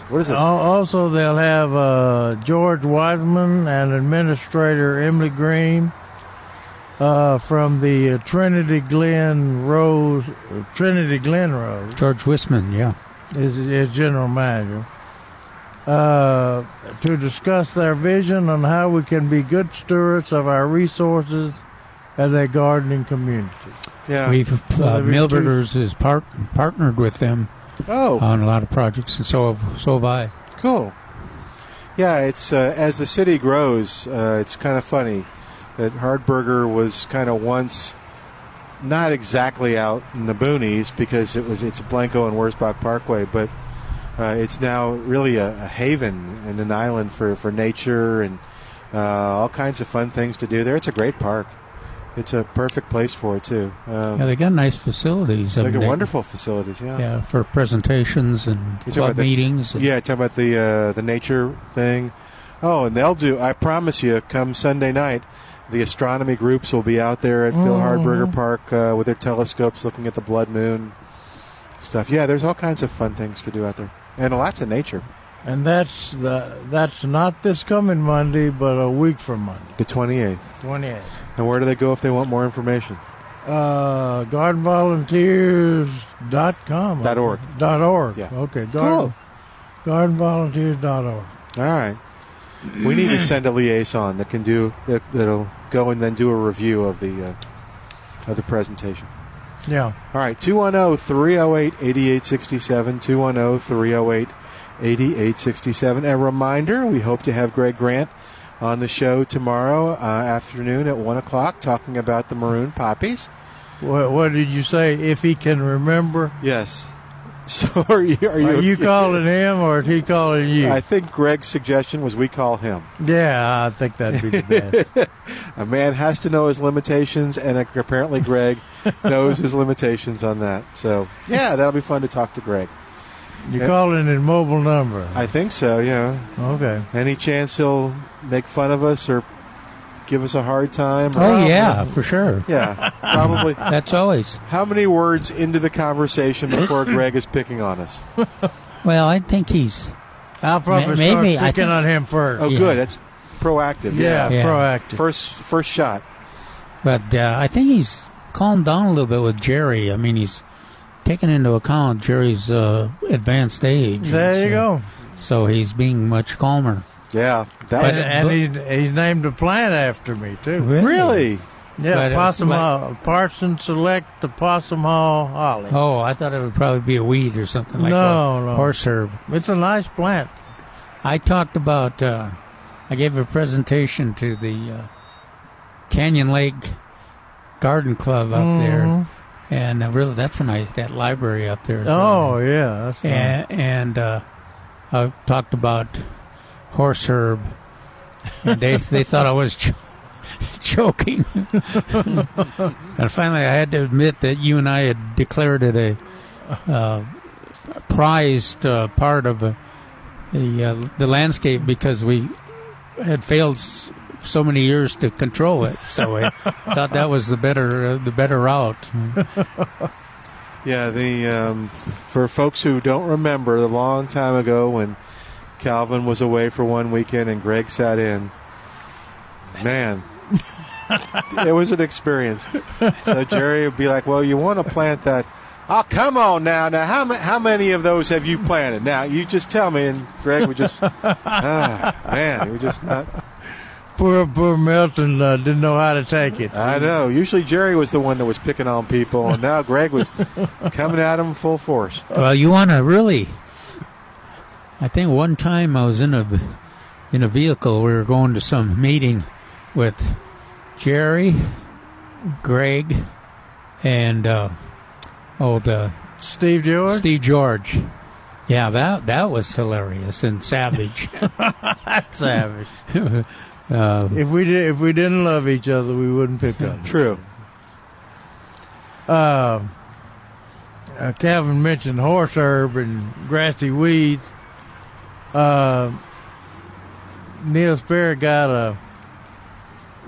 Also, they'll have George Weidman and Administrator Emily Green from the Trinity Glen Rose. George Weisman, yeah. Is general manager. To discuss their vision on how we can be good stewards of our resources as a gardening community. Yeah. We've, Milberger's is partnered with them on a lot of projects, and so have I. Cool. Yeah, it's as the city grows, it's kind of funny that Hardberger was kind of once not exactly out in the boonies because it's Blanco and Wurzbach Parkway, but it's now really a haven and an island for nature and all kinds of fun things to do there. It's a great park. It's a perfect place for it, too. They got nice facilities. They got wonderful facilities, yeah. Yeah, for presentations and club meetings. Yeah, talking about the nature thing. Oh, and they'll do, I promise you, come Sunday night, the astronomy groups will be out there at Phil Hardberger Park with their telescopes looking at the blood moon stuff. Yeah, there's all kinds of fun things to do out there. And lots of nature. And that's not this coming Monday, but a week from Monday. The 28th. And where do they go if they want more information? GuardVolunteers.com. .org. Yeah. Okay. Cool. GuardVolunteers.org. All right. We need to send a liaison that can do that'll go and then do a review of the presentation. Yeah. All right. 210-308-8867. 210-308-8867. A reminder: we hope to have Greg Grant on the show tomorrow afternoon at 1:00, talking about the maroon poppies. What did you say? If he can remember? Yes. So are you calling him or is he calling you? I think Greg's suggestion was we call him. Yeah, I think that'd be the best. A man has to know his limitations, and apparently Greg knows his limitations on that. So, yeah, that'll be fun to talk to Greg. You're calling his mobile number. I think so, yeah. Okay. Any chance he'll make fun of us or give us a hard time? Yeah, for sure. Yeah, probably. That's always. How many words into the conversation before Greg is picking on us? Well, I think he's... I'll probably start picking on him first. Oh, yeah. Good. That's proactive. Yeah, proactive. First shot. But I think he's calmed down a little bit with Jerry. I mean, he's taking into account Jerry's advanced age. There you go. So he's being much calmer. Yeah. And he named a plant after me, too. Really? Yeah, but Possum Hall. Parson Select the Possum Hall Holly. Oh, I thought it would probably be a weed or something like that. No. Horse herb. It's a nice plant. I talked about, I gave a presentation to the Canyon Lake Garden Club up there. And really, that's a nice, that library up there. Oh, yeah. That's nice. And I talked about horse herb. And they thought I was choking. And finally, I had to admit that you and I had declared it a prized part of the landscape because we had failed so many years to control it. So I thought that was the better route. Yeah, for folks who don't remember, a long time ago when Calvin was away for one weekend and Greg sat in, man, it was an experience. So Jerry would be like, well, you want to plant that. Oh, come on now. Now, how many of those have you planted? Now, you just tell me. And Greg would just, man, we're just not. Poor Milton didn't know how to take it. I know. Usually Jerry was the one that was picking on people, and now Greg was coming at him full force. Well, you want to really... I think one time I was in a vehicle. We were going to some meeting with Jerry, Greg, and Steve George. Steve George. Yeah, that was hilarious and savage. That's savage. If we didn't love each other, we wouldn't pick up. True. Calvin mentioned horse herb and grassy weeds. Neil Sperry got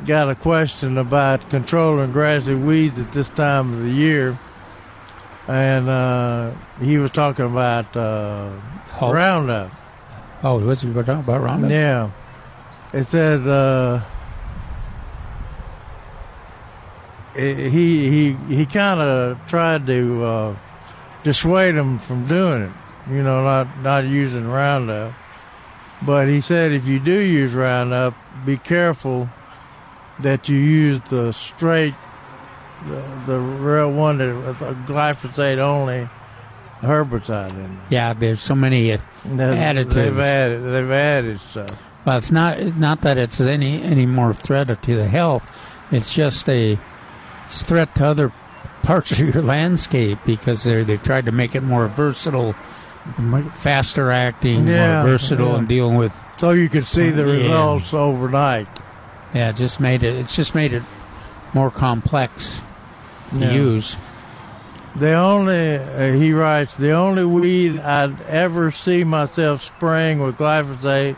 a question about controlling grassy weeds at this time of the year, and he was talking about Roundup. Oh, was he talking about Roundup? Yeah. It says he kind of tried to dissuade him from doing it, you know, not using Roundup. But he said if you do use Roundup, be careful that you use the straight, the real one that glyphosate only herbicide in there. Yeah, there's so many additives. They've added stuff. Well, it's not that it's any more threat to the health. It's just it's threat to other parts of your landscape because they've tried to make it more versatile, faster acting, more versatile, and dealing with. So you could see the results overnight. Yeah, it's just made it more complex to use. He writes, the only weed I'd ever see myself spraying with glyphosate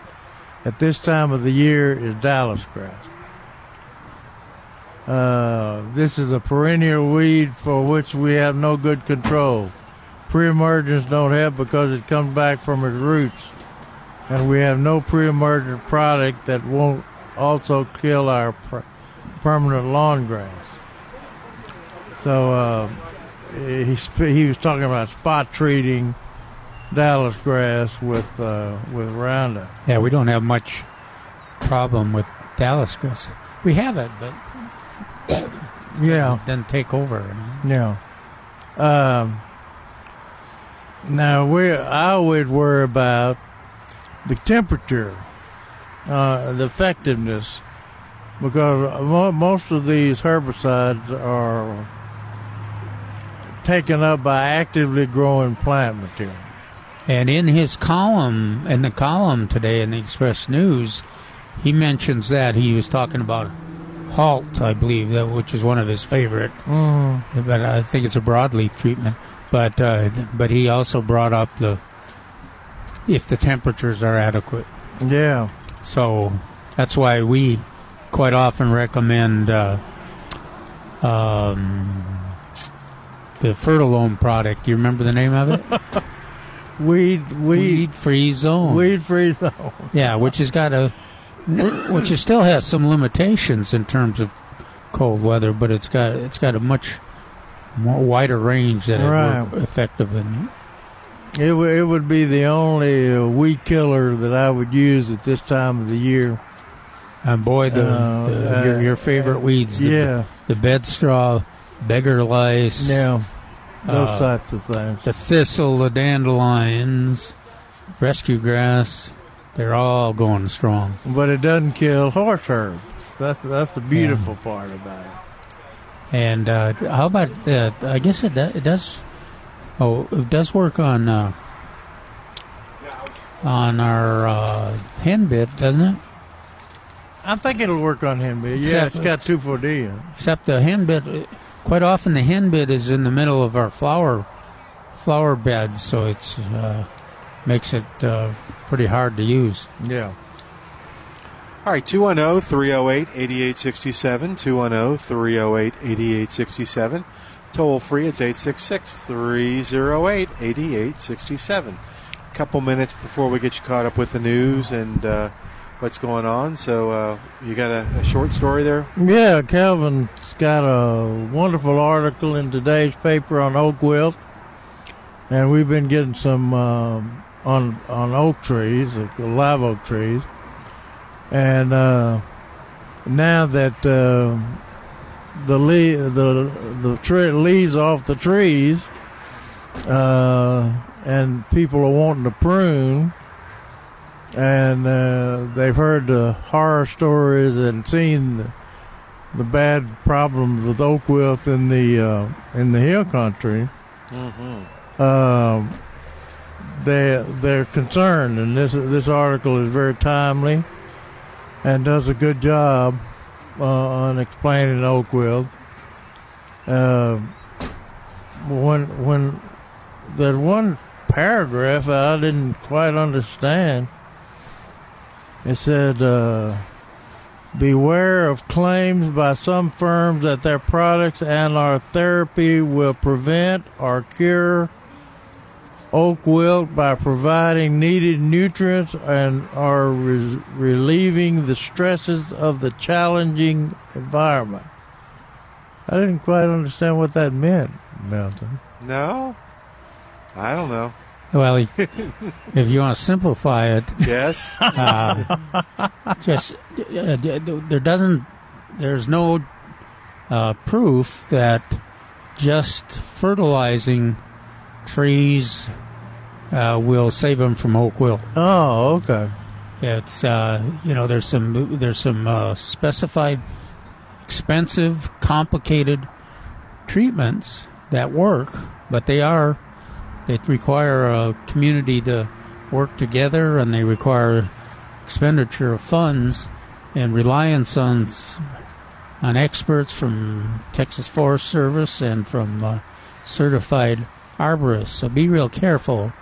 at this time of the year is Dallas grass. This is a perennial weed for which we have no good control. Pre-emergence don't help because it comes back from its roots, and we have no pre-emergent product that won't also kill our permanent lawn grass. So he was talking about spot treating Dallas grass with Roundup. Yeah, we don't have much problem with Dallas grass. We have it, but it doesn't take over. Yeah. Now I always worry about the temperature, the effectiveness, because most of these herbicides are taken up by actively growing plant material. And in his column, in the column today in the Express News, he mentions that he was talking about halt, I believe, which is one of his favorite. Mm. But I think it's a broadleaf treatment. But he also brought up if the temperatures are adequate. Yeah. So that's why we quite often recommend the Fertilome product. Do you remember the name of it? Weed free zone. Yeah, which it still has some limitations in terms of cold weather, but it's got a much more wider range that it would effective than It would be the only weed killer that I would use at this time of the year. And boy, your favorite weeds. The bed straw, beggar lice. Yeah, those types of things. The thistle, the dandelions, rescue grass. They're all going strong. But it doesn't kill horse herbs. That's the beautiful part about it. And how about that? I guess it does. Oh, it does work on our hen bit, doesn't it? I think it'll work on hen bit. Yeah, it's got 2,4-D. Except the hen bit, quite often the hen bit is in the middle of our flower beds, so it's makes it pretty hard to use. Yeah. All right, 210-308-8867, 210-308-8867. Toll free, it's 866-308-8867. A couple minutes before we get you caught up with the news and what's going on. So you got a short story there? Yeah, Calvin's got a wonderful article in today's paper on oak wilt. And we've been getting some on oak trees, live oak trees. And now that... The leaves off the trees, and people are wanting to prune, and they've heard the horror stories and seen the bad problems with oak wilt in the hill country. Mm-hmm. They're concerned, and this article is very timely, and does a good job on explaining oak wilt. When there's one paragraph that I didn't quite understand. It said, beware of claims by some firms that their products and our therapy will prevent or cure oak wilt by providing needed nutrients and are relieving the stresses of the challenging environment. I didn't quite understand what that meant, Melton. No? I don't know. Well, if you want to simplify it... Yes? There's no proof that just fertilizing trees... will save them from oak wilt. Oh, okay. It's there's some specified, expensive, complicated treatments that work, but they require a community to work together, and they require expenditure of funds and reliance on experts from Texas Forest Service and from certified arborists. So be real careful.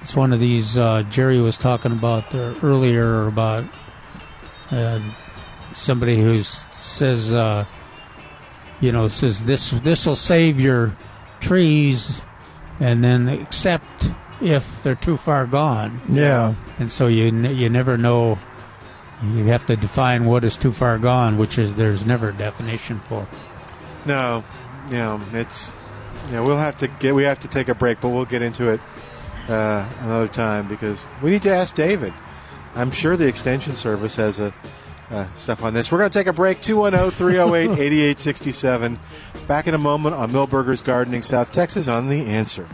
It's one of these Jerry was talking about earlier about somebody who says, says this will save your trees, and then except if they're too far gone. Yeah. And so you never know. You have to define what is too far gone, which is there's never a definition for. No. Yeah. It's. Yeah, we have to take a break, but we'll get into it another time because we need to ask David. I'm sure the Extension Service has stuff on this. We're going to take a break. 210-308-8867. Back in a moment on Milberger's Gardening South Texas on The Answer.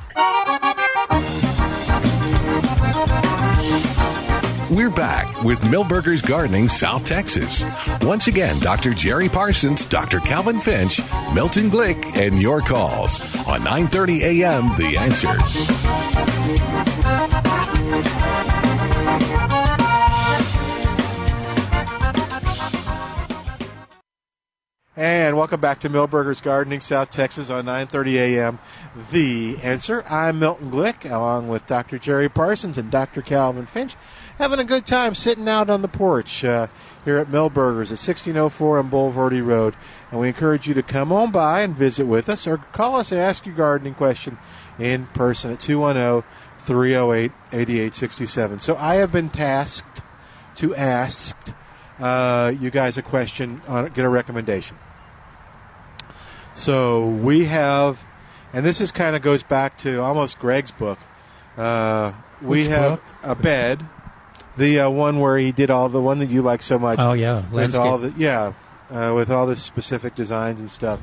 We're back with Milberger's Gardening South Texas. Once again, Dr. Jerry Parsons, Dr. Calvin Finch, Milton Glick, and your calls on 9:30 a.m. The Answer. And welcome back to Milberger's Gardening South Texas on 9:30 a.m. The Answer. I'm Milton Glick, along with Dr. Jerry Parsons and Dr. Calvin Finch. Having a good time sitting out on the porch here at Milberger's at 1604 on Boulevardy Road. And we encourage you to come on by and visit with us or call us and ask your gardening question in person at 210-308-8867. So I have been tasked to ask you guys a question, get a recommendation. So we have And this is kind of goes back to almost Greg's book. We have a bed, the one where he did all the one that you like so much. Oh yeah, landscape. With all the specific designs and stuff.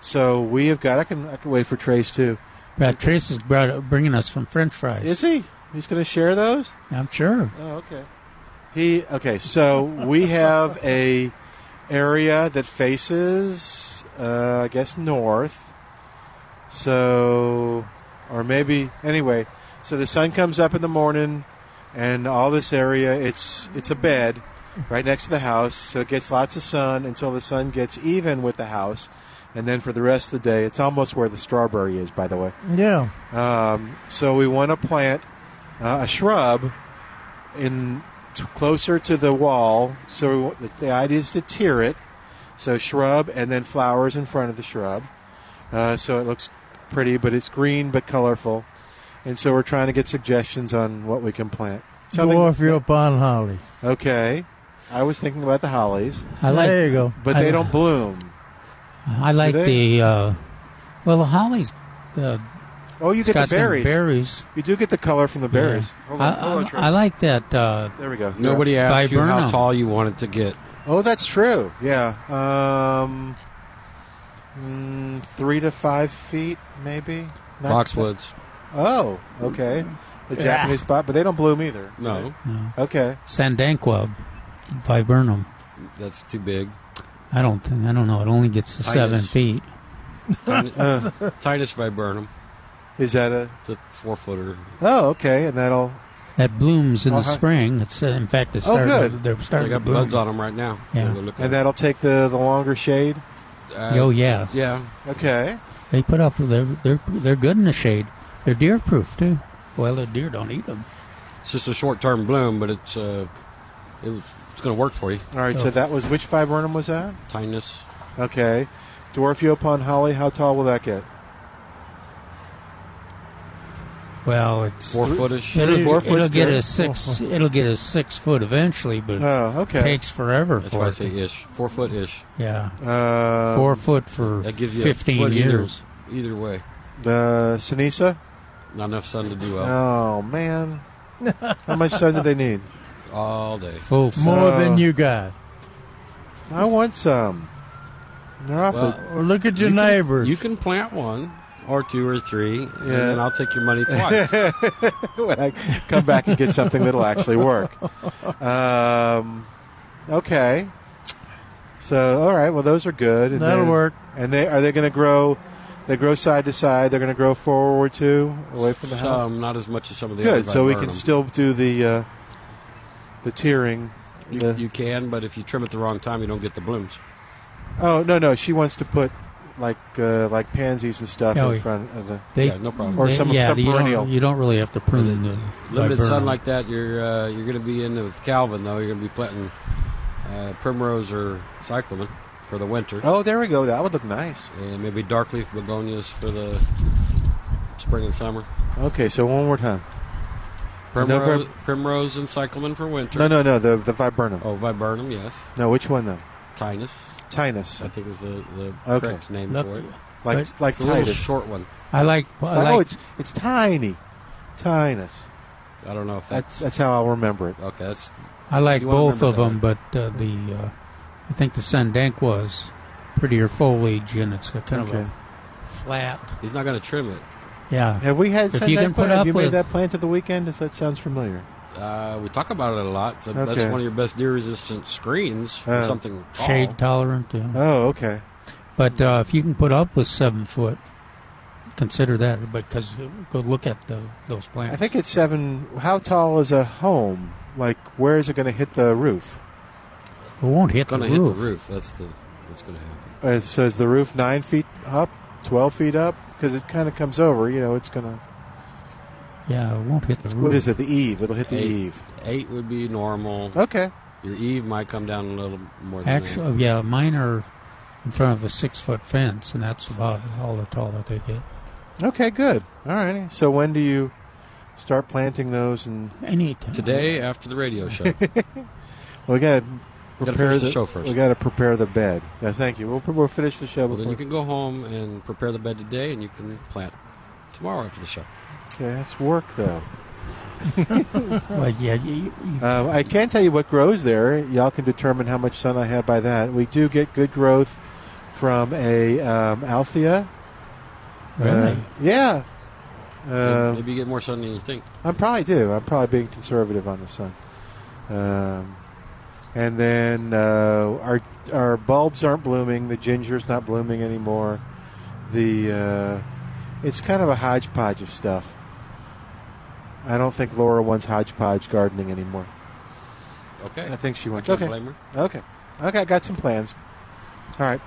So we have got. I can wait for Trace too. But Trace is bringing us some French fries. Is he? He's going to share those? I'm sure. Oh, okay. So we have a area that faces, I guess, north. So, or maybe, anyway. So the sun comes up in the morning, and all this area, it's a bed right next to the house. So it gets lots of sun until the sun gets even with the house. And then for the rest of the day, it's almost where the strawberry is, by the way. Yeah. So we want to plant a shrub in closer to the wall. So the idea is to tier it. So shrub and then flowers in front of the shrub. So it looks pretty, but it's green but colorful. And so we're trying to get suggestions on what we can plant. Dwarf your pond holly. Okay. I was thinking about the hollies. There you go. But they don't bloom. I like the, the hollies. You get the berries. You do get the color from the berries. Yeah. Hold on, I like that. There we go. Nobody asked you how tall you want it to get. Oh, that's true. Yeah. 3 to 5 feet, maybe. Boxwoods. Oh, okay. The Japanese pot, but they don't bloom either. No. Right? No. Okay. Sandanqua viburnum. That's too big. I don't know. It only gets to Tinus. 7 feet. Tinus viburnum. Is that it's a 4-footer? Oh, okay, and that blooms in the spring. It's in fact they started. Oh, good. They're starting. They got buds on them right now. Yeah, and that'll take the longer shade. Yeah. Yeah. Okay. They put up. They're good in the shade. They're deer proof too. Well, the deer don't eat them. It's just a short term bloom, but it's going to work for you. All right, so that was, which viburnum was that? Tinus. Okay. Dwarf Yopon holly, how tall will that get? Well, it's 4 footish. It'll get a 6 foot eventually, but it takes forever. That's why I say ish. 4 foot ish. Yeah. 4 foot for 15 years. Either way. The Sinisa? Not enough sun to do well. Oh man. How much sun do they need? All day. Full sun. More than you got. I want some. Or look at your neighbors. You can plant one or two or three, and then I'll take your money twice. When I come back and get something that'll actually work. Okay. So, all right. Well, those are good. And that'll work. And are they going to grow? They grow side to side. They're going to grow forward too, away from the house. Not as much as some of the others. Good. So we can still do the tiering. You can, but if you trim at the wrong time, you don't get the blooms. Oh, no. She wants to put like pansies and stuff in front of the... no problem. Or some perennial. You don't really have to prune them. Limited sun like that, you're going to be in with Calvin, though. You're going to be planting primrose or cyclamen for the winter. Oh, there we go. That would look nice. And maybe darkleaf begonias for the spring and summer. Okay, so one more time. Primrose and cyclamen for winter. No. The viburnum. Oh, viburnum, yes. No, which one though? Tinus. I think is the correct name for it. Like it's a little short one. It's tiny. Tinus. I don't know if that's how I'll remember it. Okay, that's. I like both of them, but I think the Sandanqua is prettier foliage and it's kind of a flat. He's not going to trim it. Yeah. Have we had made that plant of the weekend? Does that sound familiar? We talk about it a lot. So that's one of your best deer-resistant screens for something tall. Shade-tolerant. Yeah. Oh, okay. But if you can put up with 7 foot, consider that. Because go look at those plants. I think it's 7. How tall is a home? Like, where is it going to hit the roof? It won't hit the roof. It's going to hit the roof. That's going to happen. So is the roof 9 feet up, 12 feet up? Because it kind of comes over, it's going to... Yeah, it won't hit the roof. What is it, the eave? It'll hit the eave. 8 would be normal. Okay. Your eave might come down a little more than that. Yeah, mine are in front of a 6-foot fence, and that's about all the tall that they get. Okay, good. All right. So when do you start planting those? Anytime. Today, after the radio show. Well, we got to prepare the show first. We got to prepare the bed. Yeah, thank you. We'll finish the show. Well, then you can go home and prepare the bed today, and you can plant tomorrow after the show. Yeah, that's work though. Well, yeah. I can tell you what grows there. Y'all can determine how much sun I have by that. We do get good growth from a althea. Really? Yeah. Maybe you get more sun than you think. I probably do. I'm probably being conservative on the sun. And then our bulbs aren't blooming. The ginger's not blooming anymore. It's kind of a hodgepodge of stuff. I don't think Laura wants hodgepodge gardening anymore. Okay. I think she wants. Okay. Blame her. Okay. I got some plans. All right.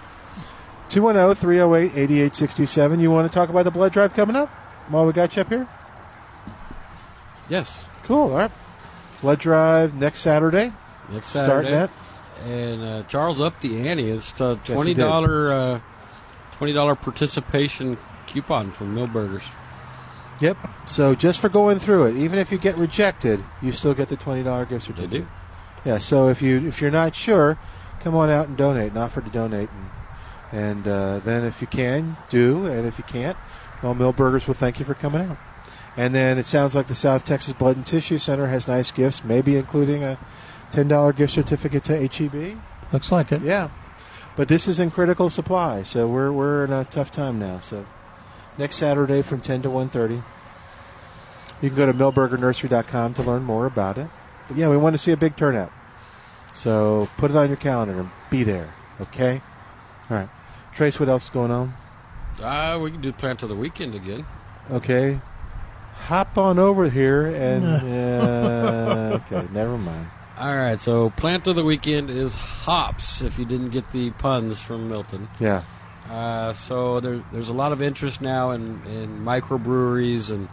210-308-8867. You want to talk about the blood drive coming up while we got you up here? Yes. Cool. All right. Blood drive next Saturday. Next Saturday. Starting at. And Charles upped the ante. It's $20 participation coupon from Milberger's. Yep. So just for going through it, even if you get rejected, you still get the $20 gift certificate. They do. Yeah. So if you're not sure, come on out and donate. And offer to donate, and then if you can, do, and if you can't, well, Milberger's will thank you for coming out. And then it sounds like the South Texas Blood and Tissue Center has nice gifts, maybe including a $10 gift certificate to H-E-B. Looks like it. Yeah. But this is in critical supply, so we're in a tough time now. So next Saturday from 10 to 1:30. You can go to Milberger'nursery.com to learn more about it. But, yeah, we want to see a big turnout. So put it on your calendar and be there, okay? All right. Trace, what else is going on? We can do plant of the weekend again. Okay. Hop on over here and... okay, never mind. All right, so plant of the weekend is hops, if you didn't get the puns from Milton. Yeah. So there's a lot of interest now in microbreweries and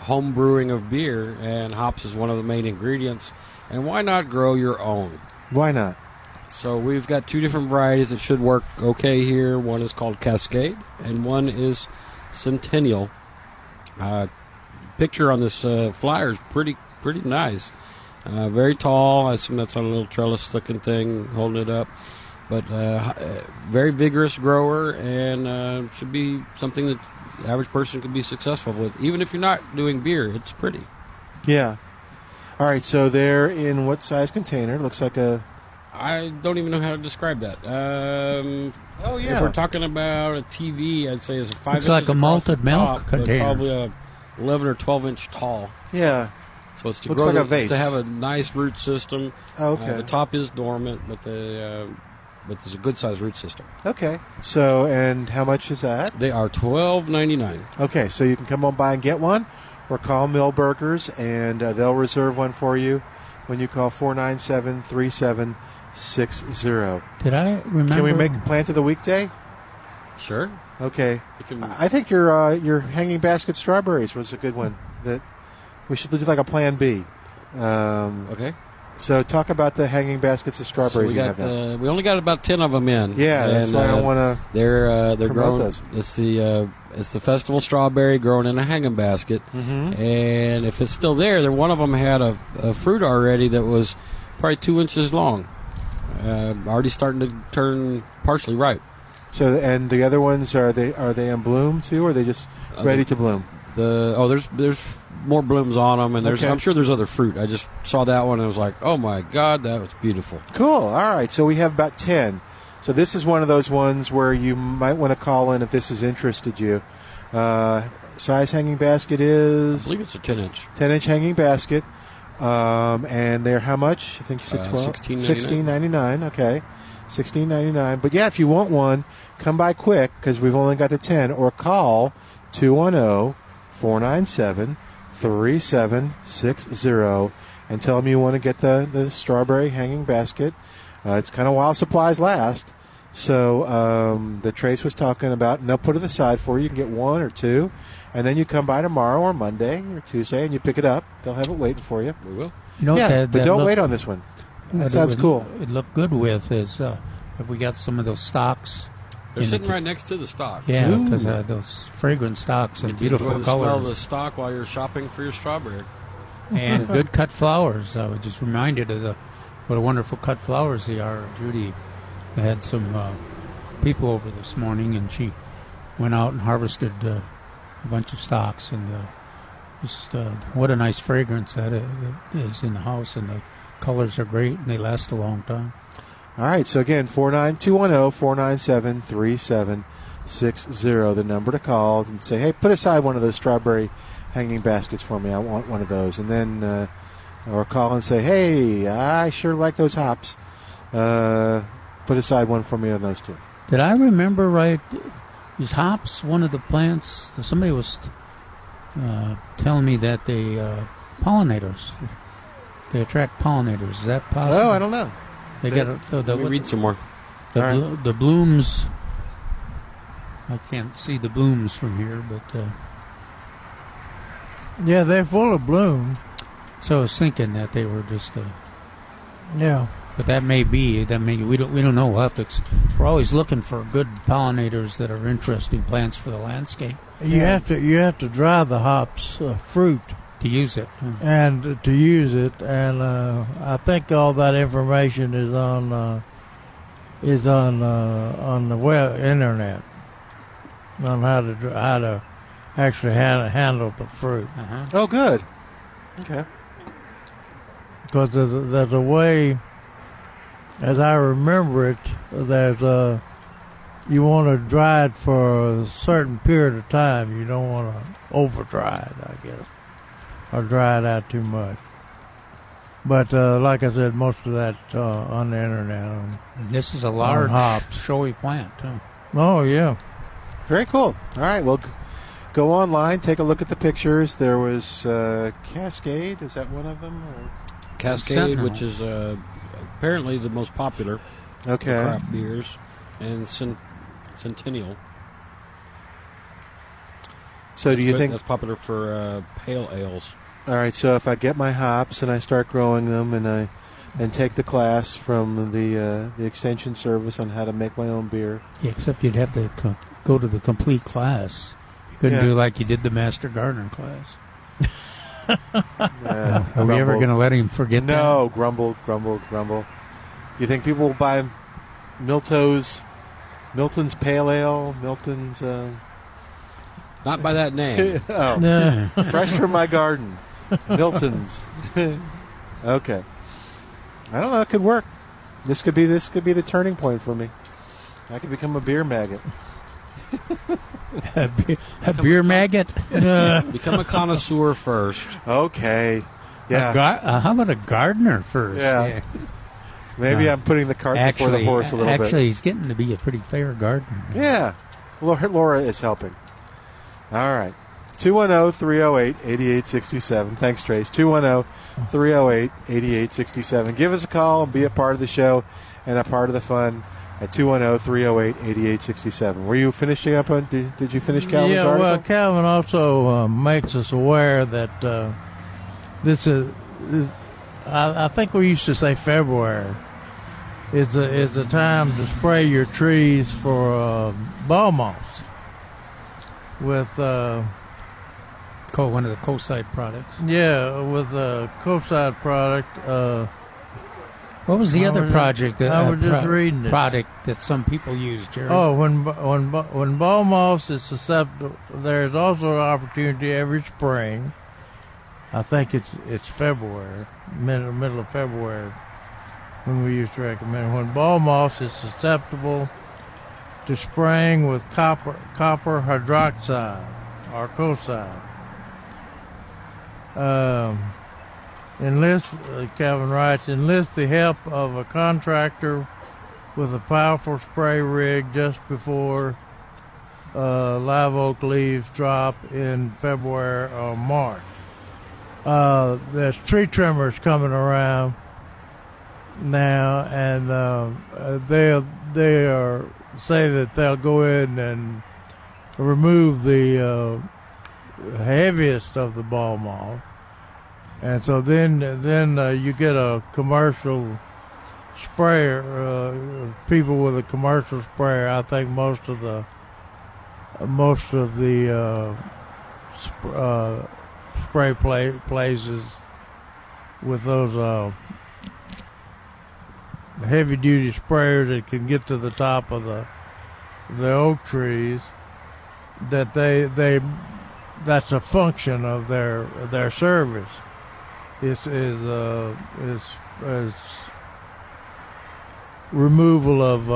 home brewing of beer, and hops is one of the main ingredients. And why not grow your own? Why not? So we've got two different varieties that should work okay here. One is called Cascade, and one is Centennial. Picture on this flyer is pretty nice. Very tall. I assume that's on a little trellis-looking thing holding it up. But very vigorous grower, and should be something that the average person could be successful with. Even if you're not doing beer, it's pretty. Yeah. All right, so they're in what size container? Looks like a... I don't even know how to describe that. Oh, yeah. If we're talking about a TV, I'd say it's a 5 inch. It's like a malted milk container. Probably a 11 or 12-inch tall. Yeah. So it's to looks grow like a vase. It's to have a nice root system. Oh, okay. The top is dormant, but there's a good-sized root system. Okay. So, and how much is that? They are $12.99. Okay, so you can come on by and get one, or call Milberger's, and they'll reserve one for you when you call 497-3760. Did I remember? Can we make a plant of the weekday? Sure. Okay. I think your hanging basket strawberries was a good one. That we should do like a plan B. Okay. So talk about the hanging baskets of strawberries. So we only got about 10 of them in. Yeah, and that's why I don't want to. They're grown. Those. It's the festival strawberry grown in a hanging basket, and if it's still there, one of them had a fruit already that was probably 2 inches long, already starting to turn partially ripe. So and the other ones are they in bloom too, or are they just ready to bloom? There's more blooms on them, and I'm sure there's other fruit. I just saw that one and I was like, oh my God, that was beautiful. Cool. All right, so we have about 10. So this is one of those ones where you might want to call in if this has interested you. Size hanging basket is? I believe it's a 10-inch. 10-inch hanging basket, and they're how much? I think you said 12. $16.99. Okay, $16.99. But yeah, if you want one, come by quick because we've only got the 10, or call 210-497-3760 and tell them you want to get the strawberry hanging basket. It's kind of while supplies last. So the Trace was talking about, and they'll put it aside for you. You can get one or two, and then you come by tomorrow or Monday or Tuesday and you pick it up. They'll have it waiting for you. We will. But don't wait on this one. That sounds cool. It looked good with is if we got some of those stocks. They're sitting right next to the stocks. Yeah, because those fragrant stocks and beautiful colors. You can smell the stock while you're shopping for your strawberry. And good cut flowers. I was just reminded of the What a wonderful cut flowers they are. Judy had some people over this morning, and she went out and harvested a bunch of stalks, and just what a nice fragrance that is in the house, and the colors are great, and they last a long time. All right, so again, 49210-497-3760, the number to call and say, hey, put aside one of those strawberry hanging baskets for me. I want one of those. And then... or call and say, hey, I sure like those hops. Put aside one for me on those two. Did I remember right? These hops, one of the plants, somebody was telling me that they pollinators. They attract pollinators. Is that possible? Oh, I don't know. Let me read some more. The blooms. I can't see the blooms from here, but. Yeah, they're full of bloom. So I was thinking that they were just yeah, but that may be. That may we don't know. We'll have to. We're always looking for good pollinators that are interesting plants for the landscape. You have to dry the hops fruit to use it, and to use it. And I think all that information is on the web internet on how to actually handle the fruit. Uh-huh. Oh, good. Okay. Because there's a way, as I remember it, that you want to dry it for a certain period of time. You don't want to over-dry it, I guess, or dry it out too much. But like I said, most of that on the internet. This is a large, showy plant, too. Oh, yeah. Very cool. All right, well, go online, take a look at the pictures. There was Cascade. Is that one of them? Or? Cascade, Sentinel, which is apparently the most popular craft beers, and Centennial. So that's think that's popular for pale ales? All right, so if I get my hops and I start growing them, and I take the class from the extension service on how to make my own beer. Yeah, except you'd have to go to the complete class. You couldn't do like you did the Master Gardener class. Are we ever going to let him forget that? No, grumble. You think people will buy Milton's Pale Ale, Milton's... Not by that name. Oh. No. Fresh from my garden. Milton's. Okay. I don't know. It could work. This could be the turning point for me. I could become a beer maggot. a beer maggot? Become a connoisseur first. Okay. Yeah. How about a gardener first? Yeah. Maybe I'm putting the cart before the horse a little bit. Actually, he's getting to be a pretty fair gardener. Yeah. Laura is helping. All right. 210-308-8867. Thanks, Trace. 210-308-8867. Give us a call and be a part of the show and a part of the fun. At 210-308-8867. Were you finishing up on? Did you finish Calvin's article? Yeah, well, Calvin also makes us aware that this is. I think we used to say February is the time to spray your trees for ball moths with one of the Kocide products. Yeah, with a Kocide product. What was the other project that I was just reading? Product that some people use, Jerry. Oh, when ball moths is susceptible, there is also an opportunity every spring. I think it's February, middle of February, when we used to recommend when ball moths is susceptible to spraying with copper hydroxide or Kocide. Calvin writes, enlist the help of a contractor with a powerful spray rig just before live oak leaves drop in February or March. There's tree trimmers coming around now, and they say that they'll go in and remove the heaviest of the ball moth. And so then you get a commercial sprayer, people with a commercial sprayer. I think most of the spray places with those heavy-duty sprayers that can get to the top of the oak trees, that they that's a function of their service. Is removal of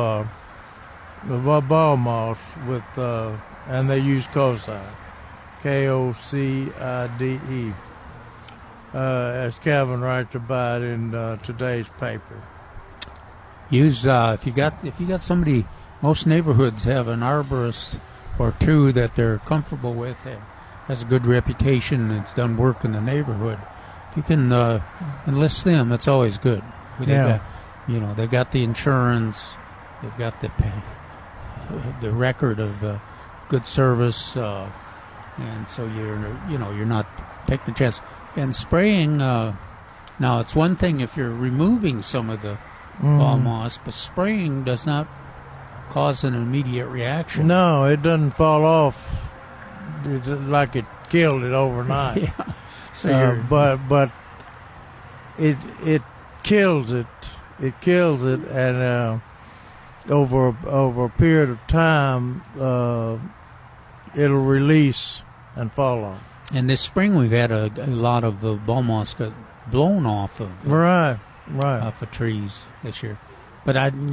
ball moss with and they use Kocide, Kocide, as Calvin writes about in today's paper. Use if you got somebody. Most neighborhoods have an arborist or two that they're comfortable with. Has a good reputation. It's done work in the neighborhood. If you can enlist them, that's always good. Yeah. They've got the insurance. They've got the record of good service, and so you're not taking a chance. And spraying, now it's one thing if you're removing some of the ball moss, but spraying does not cause an immediate reaction. No, it doesn't fall off. It's like it killed it overnight. Yeah. So but it kills it. It kills it, and over a period of time, it'll release and fall off. And this spring we've had a lot of the ball moss got blown off of off of trees this year. But I'm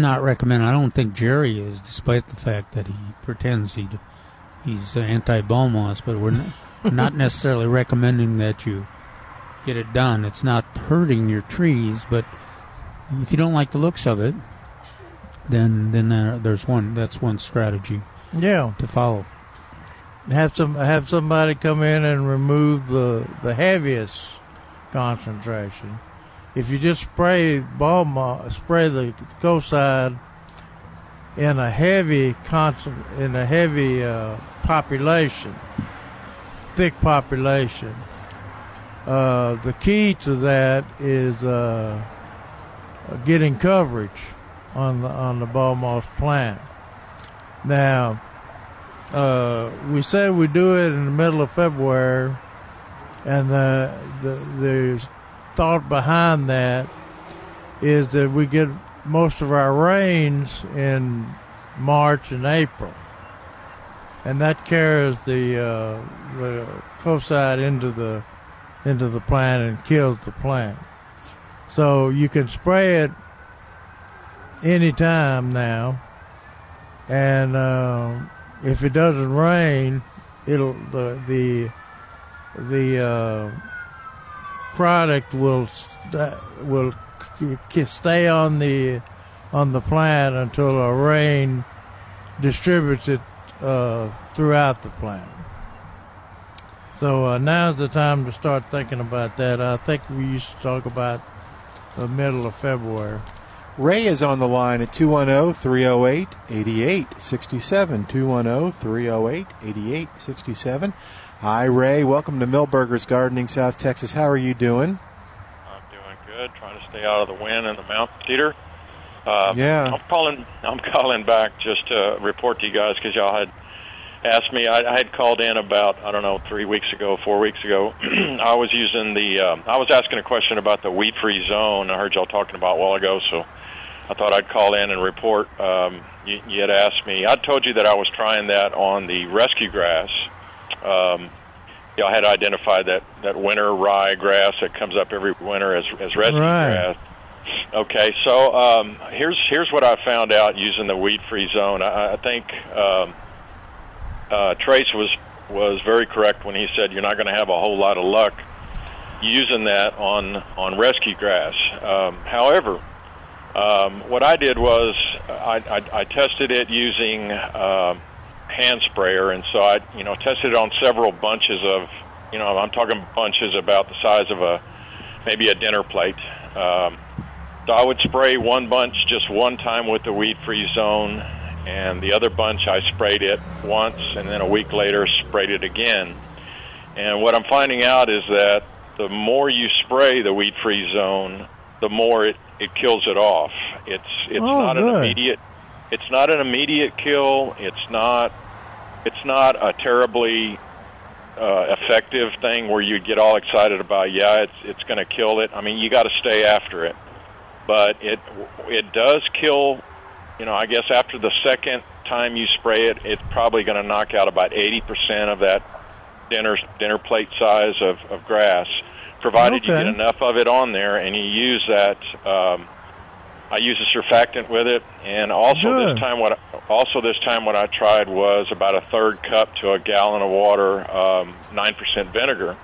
not recommending. I don't think Jerry is, despite the fact that he pretends he's anti-ball moss. But we're not necessarily recommending that you get it done. It's not hurting your trees, but if you don't like the looks of it, then there's one. That's one strategy. Yeah. To follow. Have somebody come in and remove the heaviest concentration. If you just spray the Kocide in a heavy population, thick population. The key to that is getting coverage on the ball moss plant. Now. We say we do it in the middle of February, and the thought behind that is that we get most of our rains in March and April, and that carries the Kocide into the plant and kills the plant. So you can spray it any time now, and if it doesn't rain, the product will stay on the plant until a rain distributes it throughout the plant. So now's the time to start thinking about that. I think we used to talk about the middle of February. Ray is on the line at 210-308-8867, 210-308-8867. Hi, Ray. Welcome to Milberger's Gardening, South Texas. How are you doing? I'm doing good, trying to stay out of the wind and the mountain cedar. Yeah. I'm calling back just to report to you guys because y'all had asked me. I had called in about, 4 weeks ago. I was asking a question about the weed-free zone. I heard y'all talking about a while ago, so I thought I'd call in and report. You had asked me. I told you that I was trying that on the rescue grass. Y'all had identified that winter rye grass that comes up every winter as rescue grass. Okay, so here's what I found out using the weed-free zone. I think Trace was very correct when he said you're not going to have a whole lot of luck using that on rescue grass. However, what I did was I tested it using hand sprayer, and so I tested it on several bunches of I'm talking bunches about the size of maybe a dinner plate. So I would spray one bunch just one time with the weed-free zone, and the other bunch I sprayed it once, and then a week later sprayed it again. And what I'm finding out is that the more you spray the weed-free zone, the more it kills it off. It's not an immediate kill. It's not a terribly effective thing where you get all excited about. It's going to kill it. You got to stay after it. but it does kill. You know, I guess after the second time you spray it, it's probably going to knock out about 80% of that dinner plate size of grass, provided you get enough of it on there and you use that. I use a surfactant with it, and this time what I tried was about a third cup to a gallon of water, 9% vinegar.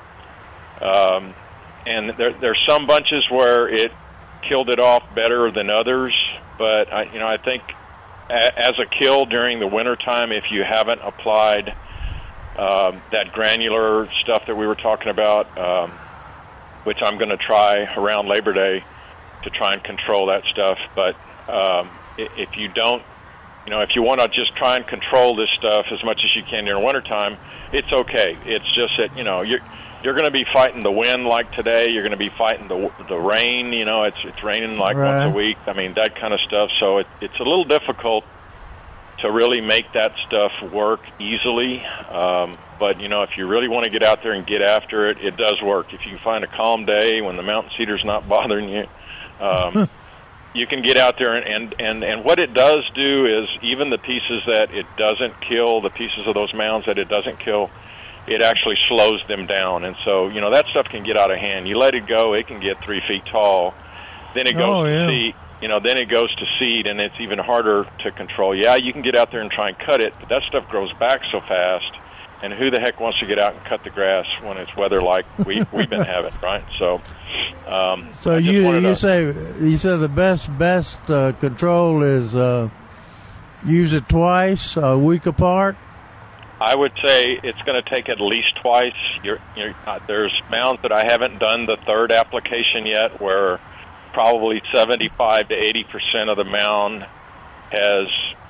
And there's some bunches where it killed it off better than others, but I think as a kill during the winter time, if you haven't applied that granular stuff that we were talking about, which I'm going to try around Labor Day, to try and control that stuff. But if you don't, if you want to just try and control this stuff as much as you can during wintertime, it's okay. It's just that, you're going to be fighting the wind like today. You're going to be fighting the rain. It's raining like once a week. I mean, that kind of stuff. So it's a little difficult to really make that stuff work easily. But, if you really want to get out there and get after it, it does work. If you can find a calm day when the mountain cedar's not bothering you, you can get out there, and what it does do is even the pieces that it doesn't kill, the pieces of those mounds that it doesn't kill, it actually slows them down. And so, that stuff can get out of hand. You let it go, it can get 3 feet tall. Then it goes to seed, then it goes to seed, and it's even harder to control. Yeah, you can get out there and try and cut it, but that stuff grows back so fast. And who the heck wants to get out and cut the grass when it's weather like we've been having, right? So, so you say the best control is use it twice a week apart. I would say it's going to take at least twice. There's mounds that I haven't done the third application yet, where probably 75 to 80% of the mound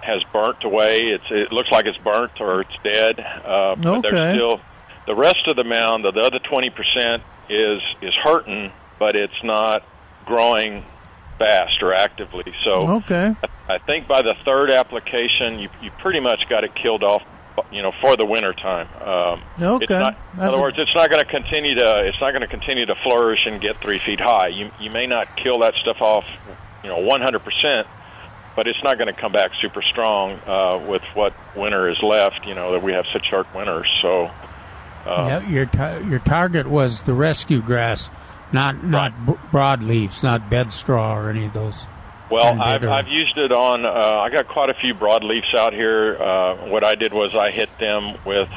has burnt away. It looks like it's burnt or it's dead. But there's still the rest of the mound. The other 20% is hurting, but it's not growing fast or actively. So I think by the third application, you pretty much got it killed off. For the winter time. It's not going to continue to. It's not going to continue to flourish and get 3 feet high. You may not kill that stuff off. 100%. But it's not going to come back super strong with what winter is left, that we have such short winters. So, your target was the rescue grass, not broadleaves, not bed straw or any of those. Well, I've used it on. I got quite a few broadleafs out here. What I did was I hit them with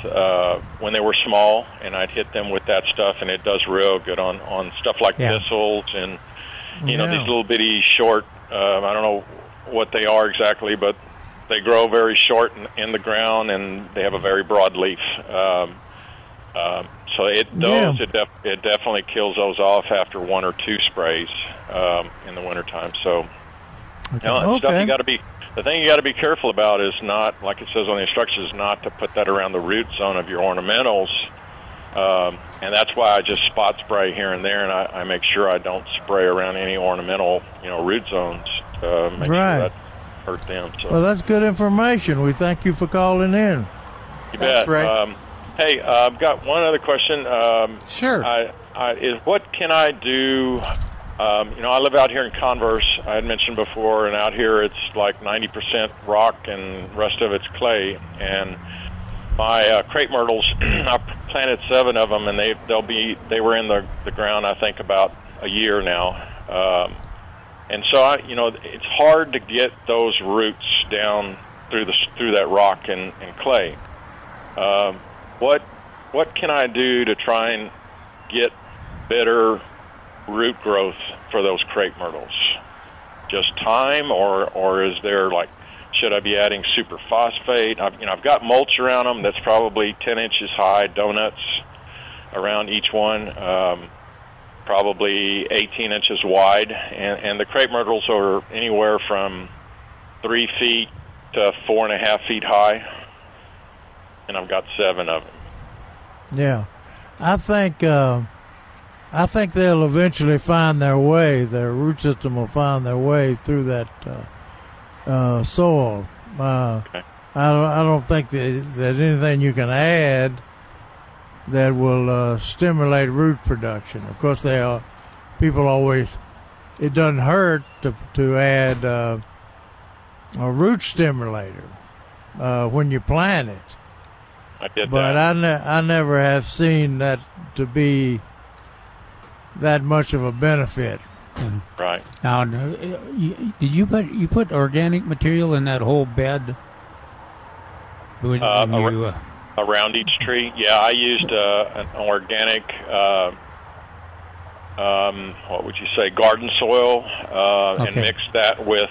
when they were small, and I'd hit them with that stuff, and it does real good on stuff like thistles and these little bitty short. I don't know what they are exactly, but they grow very short in the ground, and they have a very broad leaf. It definitely kills those off after one or two sprays in the wintertime. So, the thing you got to be careful about is not, like it says on the instructions, not to put that around the root zone of your ornamentals. And that's why I just spot spray here and there, and I make sure I don't spray around any ornamental, root zones. Make sure that hurt them. So. Well, that's good information. We thank you for calling in. You bet. Right. Hey, I've got one other question. Sure. What can I do? I live out here in Converse. I had mentioned before, and out here it's like 90% rock and rest of it's clay. And my crepe myrtles, I planted 7 of them, and they were in the ground I think about a year now. And so it's hard to get those roots down through that rock and clay. What can I do to try and get better root growth for those crepe myrtles? Just time, or is there like? Should I be adding super phosphate? I've got mulch around them that's probably 10 inches high, donuts around each one, probably 18 inches wide. And the crepe myrtles are anywhere from 3 feet to 4.5 feet high. And I've got 7 of them. Yeah. I think they'll eventually find their way. Their root system will find their way through that soil. I don't think that anything you can add that will stimulate root production. Of course, people always it doesn't hurt to add a root stimulator when you plant it. I did but that. I never have seen that to be that much of a benefit. Yeah. Right. Now, did you put organic material in that whole bed? Around each tree? Yeah, I used an organic, what would you say, garden soil, and mixed that with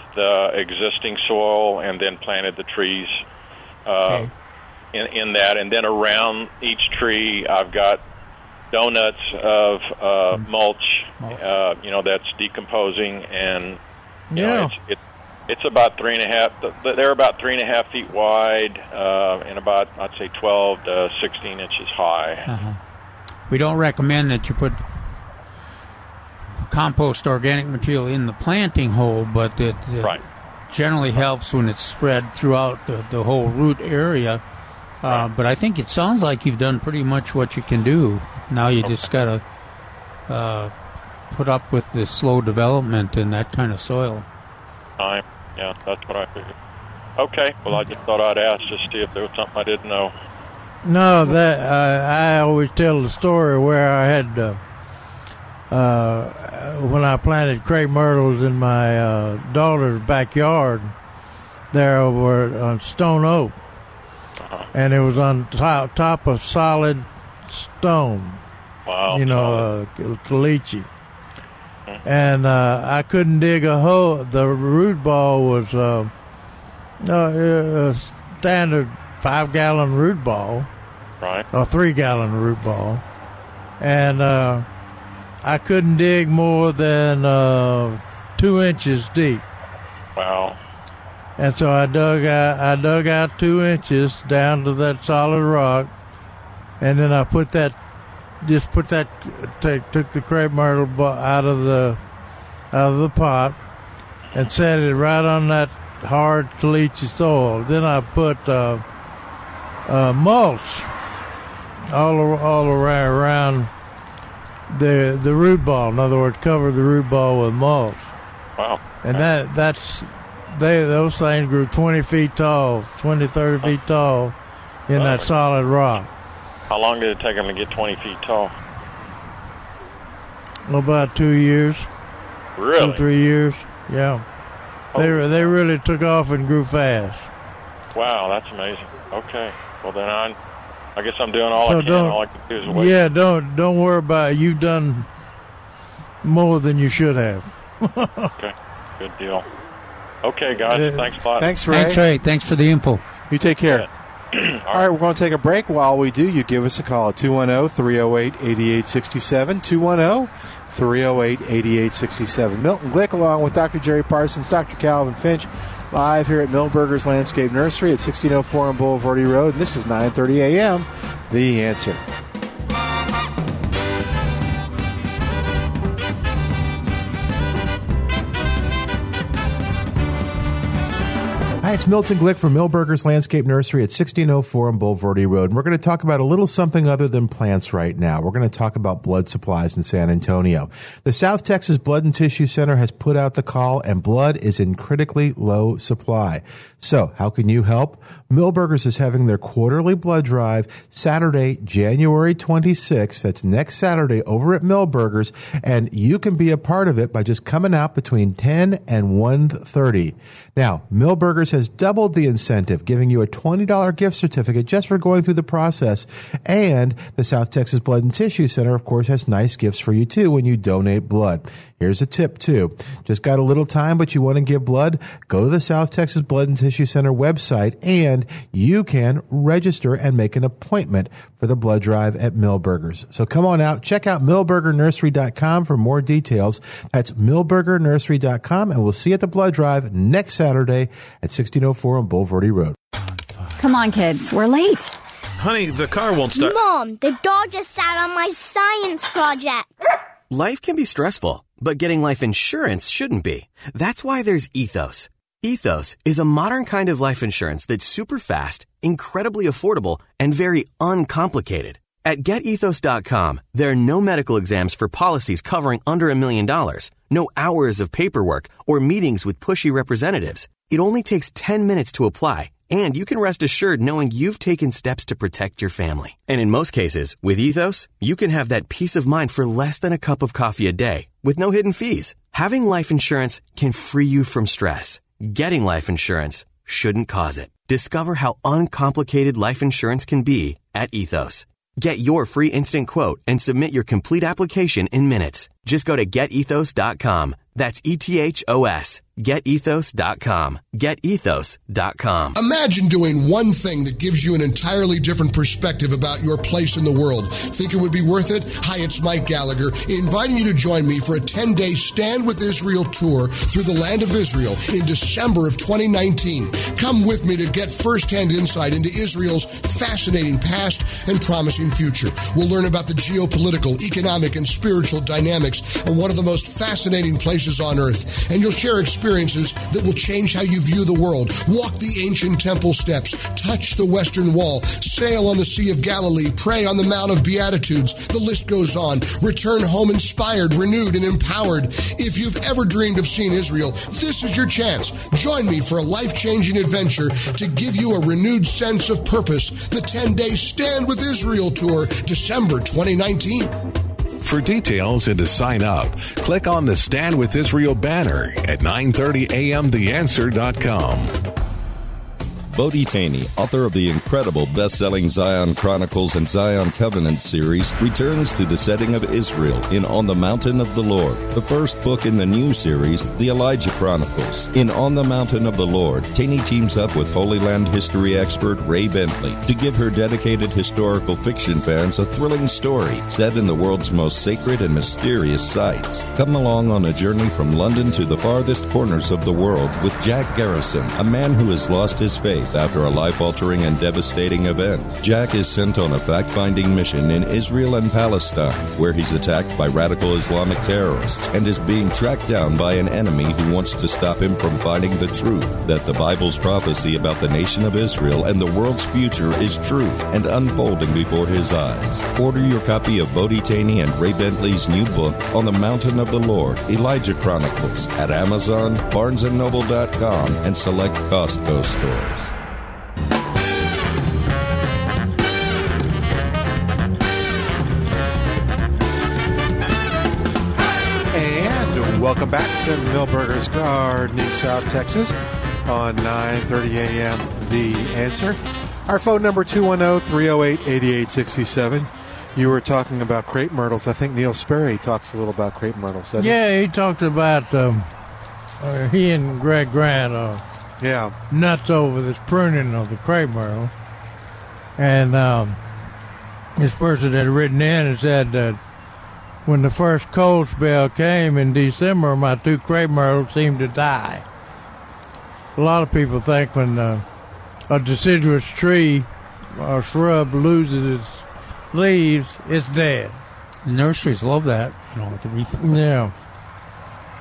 existing soil, and then planted the trees in that. And then around each tree, I've got donuts of mulch. You know, that's decomposing, and you know, it's about 3.5 feet wide, and about, I'd say, 12 to 16 inches high. We don't recommend that you put compost organic material in the planting hole, but it generally helps when it's spread throughout the whole root area. But I think it sounds like you've done pretty much what you can do. Now you just got to put up with the slow development in that kind of soil. Yeah, that's what I figured. Okay, well, I just thought I'd ask just to see if there was something I didn't know. No, that I always tell the story where I had, when I planted crepe myrtles in my daughter's backyard there over on Stone Oak, and it was on top of solid stone, you know, caliche. And I couldn't dig a hole. The root ball was a standard 5-gallon root ball, or 3-gallon root ball. And I couldn't dig more than 2 inches deep. Wow! And so I dug out 2 inches down to that solid rock, and then I put that. Just put that, took the crepe myrtle out of the pot, and set it right on that hard caliche soil. Then I put mulch all around the root ball. In other words, cover the root ball with mulch. Wow! And those things grew 20 feet tall in that solid rock. How long did it take them to get 20 feet tall? About 2 years. Really? 2-3 years, yeah. Oh. They really took off and grew fast. Wow, that's amazing. Okay. Well, then I guess I'm doing all I can. All I can do is wait. Yeah, don't worry about it. You've done more than you should have. Okay, good deal. Okay, guys, thanks a lot. Thanks, Ray. Thanks for the info. You take care. Yeah. All right, we're going to take a break. While we do, you give us a call at 210-308-8867, 210-308-8867. Milton Glick, along with Dr. Jerry Parsons, Dr. Calvin Finch, live here at Milberger's Landscape Nursery at 1604 on Boulevardy Road. And this is 9:30 a.m., The Answer. Hi, it's Milton Glick from Milberger's Landscape Nursery at 1604 on Boulevardy Road. And we're going to talk about a little something other than plants right now. We're going to talk about blood supplies in San Antonio. The South Texas Blood and Tissue Center has put out the call, and blood is in critically low supply. So how can you help? Milberger's is having their quarterly blood drive Saturday, January 26th. That's next Saturday over at Milberger's. And you can be a part of it by just coming out between 10 and 1:30. Now, Milberger's has doubled the incentive, giving you a $20 gift certificate just for going through the process. And the South Texas Blood and Tissue Center, of course, has nice gifts for you, too, when you donate blood. Here's a tip, too. Just got a little time, but you want to give blood? Go to the South Texas Blood and Tissue Center website, and you can register and make an appointment for the blood drive at Milberger's. So come on out. Check out Milbergernursery.com for more details. That's Milbergernursery.com, and we'll see you at the blood drive next Saturday at 1604 on Boulevardy Road. Come on, kids. We're late. Honey, the car won't start. Mom, the dog just sat on my science project. Life can be stressful, but getting life insurance shouldn't be. That's why there's Ethos. Ethos is a modern kind of life insurance that's super fast, incredibly affordable, and very uncomplicated. At GetEthos.com, there are no medical exams for policies covering under $1 million, No hours of paperwork or meetings with pushy representatives. It only takes 10 minutes to apply, and you can rest assured knowing you've taken steps to protect your family. And in most cases, with Ethos, you can have that peace of mind for less than a cup of coffee a day, with no hidden fees. Having life insurance can free you from stress. Getting life insurance shouldn't cause it. Discover how uncomplicated life insurance can be at Ethos. Get your free instant quote and submit your complete application in minutes. Just go to GetEthos.com. That's E-T-H-O-S. GetEthos.com. GetEthos.com. Imagine doing one thing that gives you an entirely different perspective about your place in the world. Think it would be worth it? Hi, it's Mike Gallagher, inviting you to join me for a 10-day Stand With Israel tour through the land of Israel in December of 2019. Come with me to get firsthand insight into Israel's fascinating past and promising future. We'll learn about the geopolitical, economic, and spiritual dynamics of one of the most fascinating places on earth, and you'll share experiences that will change how you view the world. Walk the ancient temple steps, touch the Western Wall, sail on the Sea of Galilee, pray on the Mount of Beatitudes. The list goes on. Return home inspired, renewed, and empowered. If you've ever dreamed of seeing Israel, this is your chance. Join me for a life-changing adventure to give you a renewed sense of purpose. The 10-day Stand With Israel Tour, December 2019. For details and to sign up, click on the Stand With Israel banner at 930amtheanswer.com. Bodhi Taney, author of the incredible best-selling Zion Chronicles and Zion Covenant series, returns to the setting of Israel in On the Mountain of the Lord, the first book in the new series, The Elijah Chronicles. In On the Mountain of the Lord, Taney teams up with Holy Land history expert Ray Bentley to give her dedicated historical fiction fans a thrilling story set in the world's most sacred and mysterious sites. Come along on a journey from London to the farthest corners of the world with Jack Garrison, a man who has lost his faith after a life-altering and devastating event. Jack is sent on a fact-finding mission in Israel and Palestine, where he's attacked by radical Islamic terrorists and is being tracked down by an enemy who wants to stop him from finding the truth that the Bible's prophecy about the nation of Israel and the world's future is true and unfolding before his eyes. Order your copy of Bodhi Taney and Ray Bentley's new book, On the Mountain of the Lord, Elijah Chronicles, at Amazon, BarnesandNoble.com, and select Costco stores. Welcome back to Milberger's Gardening, South Texas, on 9:30 a.m. The Answer. Our phone number, 210-308-8867. You were talking about crepe myrtles. I think Neil Sperry talks a little about crepe myrtles, doesn't he? Yeah, he talked about he and Greg Grant nuts over this pruning of the crepe myrtle. And this person had written in and said that when the first cold spell came in December, my two crepe myrtles seemed to die. A lot of people think when a deciduous tree or shrub loses its leaves, it's dead. Nurseries love that. You don't have to replant.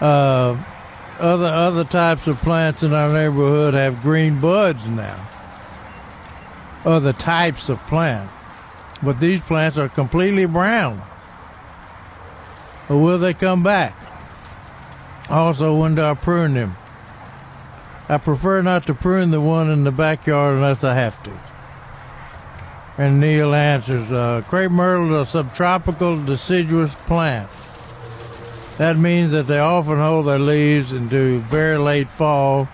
Yeah. Other types of plants in our neighborhood have green buds now. Other types of plants. But these plants are completely brown. Or will they come back? Also, when do I prune them? I prefer not to prune the one in the backyard unless I have to. And Neil answers, crepe myrtles are subtropical deciduous plants. That means that they often hold their leaves into very late fall.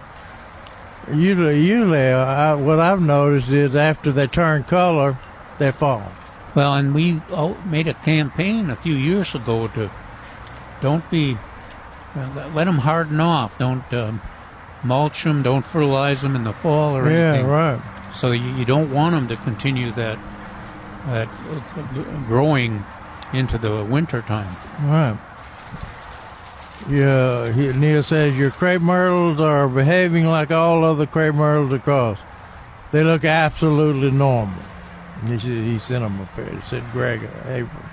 Usually, what I've noticed is after they turn color, they fall. Well, and we made a campaign a few years ago to let them harden off. Don't mulch them, don't fertilize them in the fall or anything. Yeah, right. So you don't want them to continue that growing into the winter time. Right. Yeah, Neil says your crepe myrtles are behaving like all other crepe myrtles across. They look absolutely normal. He sent him a picture. Sent Greg April.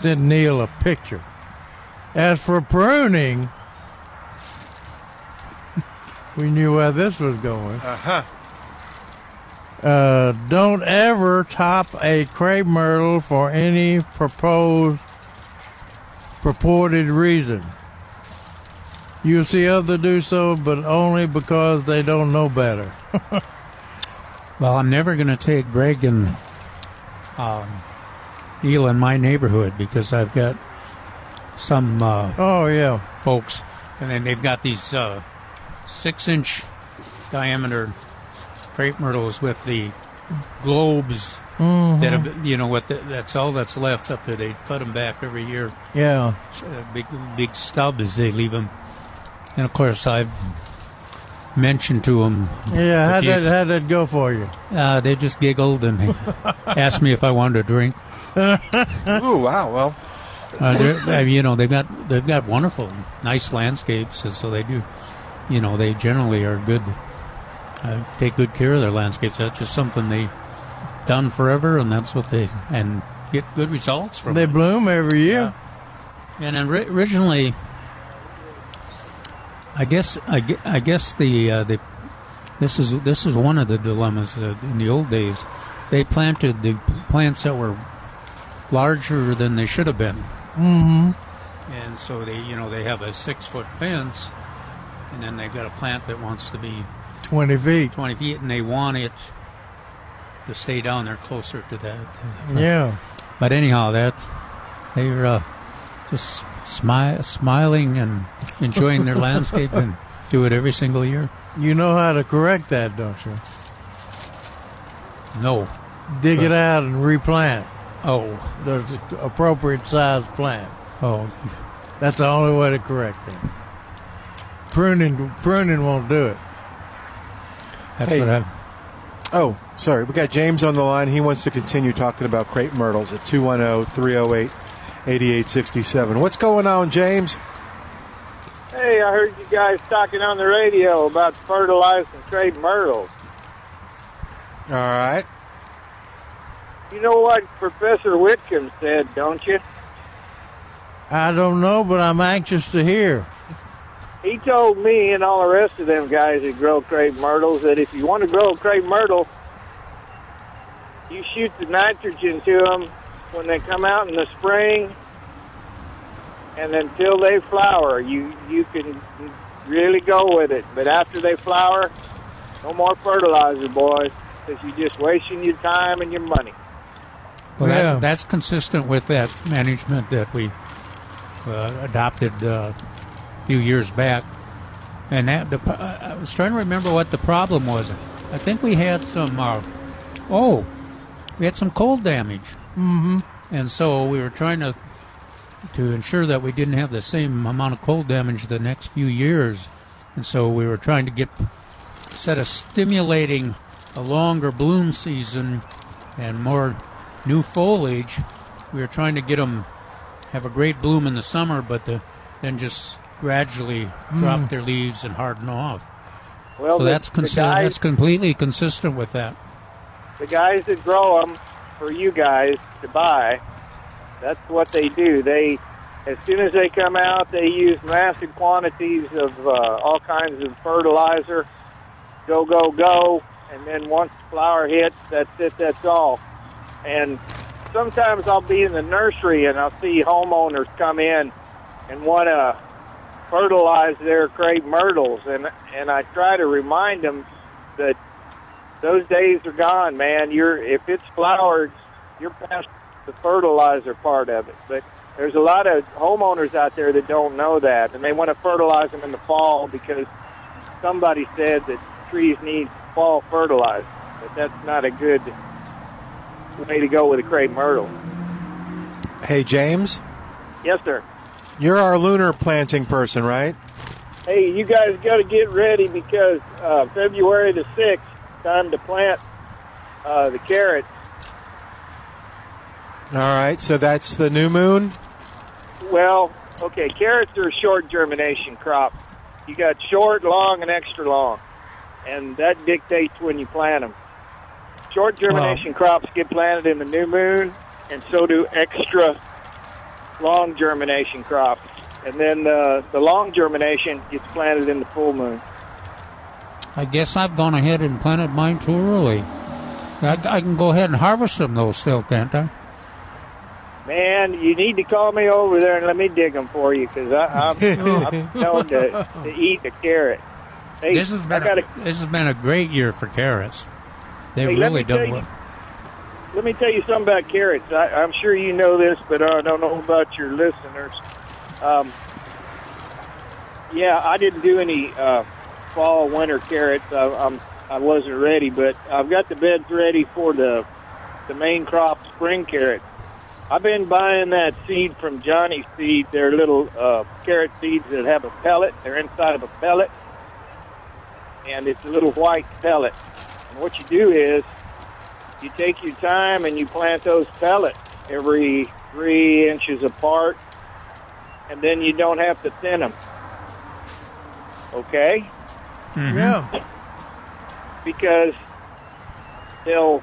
Sent Neil a picture. As for pruning, we knew where this was going. Uh-huh. Don't ever top a crepe myrtle for any purported reason. You see others do so, but only because they don't know better. Well, I'm never going to take Greg and Eel in my neighborhood because I've got some folks, and then they've got these 6-inch diameter crepe myrtles with the globes. Mm-hmm. That have, you know what? That's all that's left up there. They cut them back every year. Yeah, big stubs. They leave them, and of course I've mentioned to them. Yeah, how'd that go for you? They just giggled and asked me if I wanted a drink. Ooh, wow! Well, you know they've got wonderful, nice landscapes, and so they do. You know, they generally are good. Take good care of their landscapes. That's just something they've done forever, and that's what they and get good results from. They bloom every year. And originally, I guess the this is one of the dilemmas in the old days. They planted the plants that were larger than they should have been. Mm-hmm. And so they have a 6-foot fence, and then they've got a plant that wants to be 20 feet, and they want it to stay down there closer to that. Yeah. But anyhow, they're just smiling and enjoying their landscape and do it every single year. You know how to correct that, don't you? No. Dig it out and replant. Oh. There's an appropriate size plant. Oh. That's the only way to correct it. Pruning won't do it. That's what I... Oh, sorry. We got James on the line. He wants to continue talking about crepe myrtles at 210-308-8867. What's going on, James? Hey, I heard you guys talking on the radio about fertilizing crepe myrtles. All right. You know what Professor Whitcomb said, don't you? I don't know, but I'm anxious to hear. He told me and all the rest of them guys that grow crepe myrtles that if you want to grow a crepe myrtle, you shoot the nitrogen to them when they come out in the spring, and until they flower, you can really go with it. But after they flower, no more fertilizer, boys, because you're just wasting your time and your money. Well, yeah. That's consistent with that management that we adopted few years back, and I was trying to remember what the problem was. I think we had some cold damage. Mm-hmm. And so we were trying to ensure that we didn't have the same amount of cold damage the next few years, and so we were trying to stimulating a longer bloom season and more new foliage. We were trying to get them have a great bloom in the summer, but then just gradually drop their leaves and harden off. Well, so that's completely consistent with that. The guys that grow them for you guys to buy, that's what they do. They, as soon as they come out, they use massive quantities of all kinds of fertilizer, go, go, go, and then once the flower hits, that's it, that's all. And sometimes I'll be in the nursery and I'll see homeowners come in and want to fertilize their crepe myrtles, and I try to remind them that those days are gone, man. If it's flowered, you're past the fertilizer part of it. But there's a lot of homeowners out there that don't know that, and they want to fertilize them in the fall because somebody said that trees need fall fertilizer. But that's not a good way to go with a crepe myrtle. Hey, James? Yes, sir. You're our lunar planting person, right? Hey, you guys got to get ready because February the 6th, time to plant the carrots. All right, so that's the new moon? Well, okay, carrots are a short germination crop. You got short, long, and extra long, and that dictates when you plant them. Short germination crops get planted in the new moon, and so do extra long germination crop, and then the long germination gets planted in the full moon. I guess I've gone ahead and planted mine too early. I can go ahead and harvest them though still, can't I? Man, you need to call me over there and let me dig them for you, because I'm known to eat the carrot. Hey, this has been a great year for carrots. They've really done well. Let me tell you something about carrots. I'm sure you know this, but I don't know about your listeners. Yeah, I didn't do any fall, winter carrots. I wasn't ready, but I've got the beds ready for the main crop spring carrots. I've been buying that seed from Johnny Seed. They're little carrot seeds that have a pellet. They're inside of a pellet, and it's a little white pellet. And what you do is you take your time and you plant those pellets every 3 inches apart, and then you don't have to thin them. Okay? Mm-hmm. Yeah. Because they're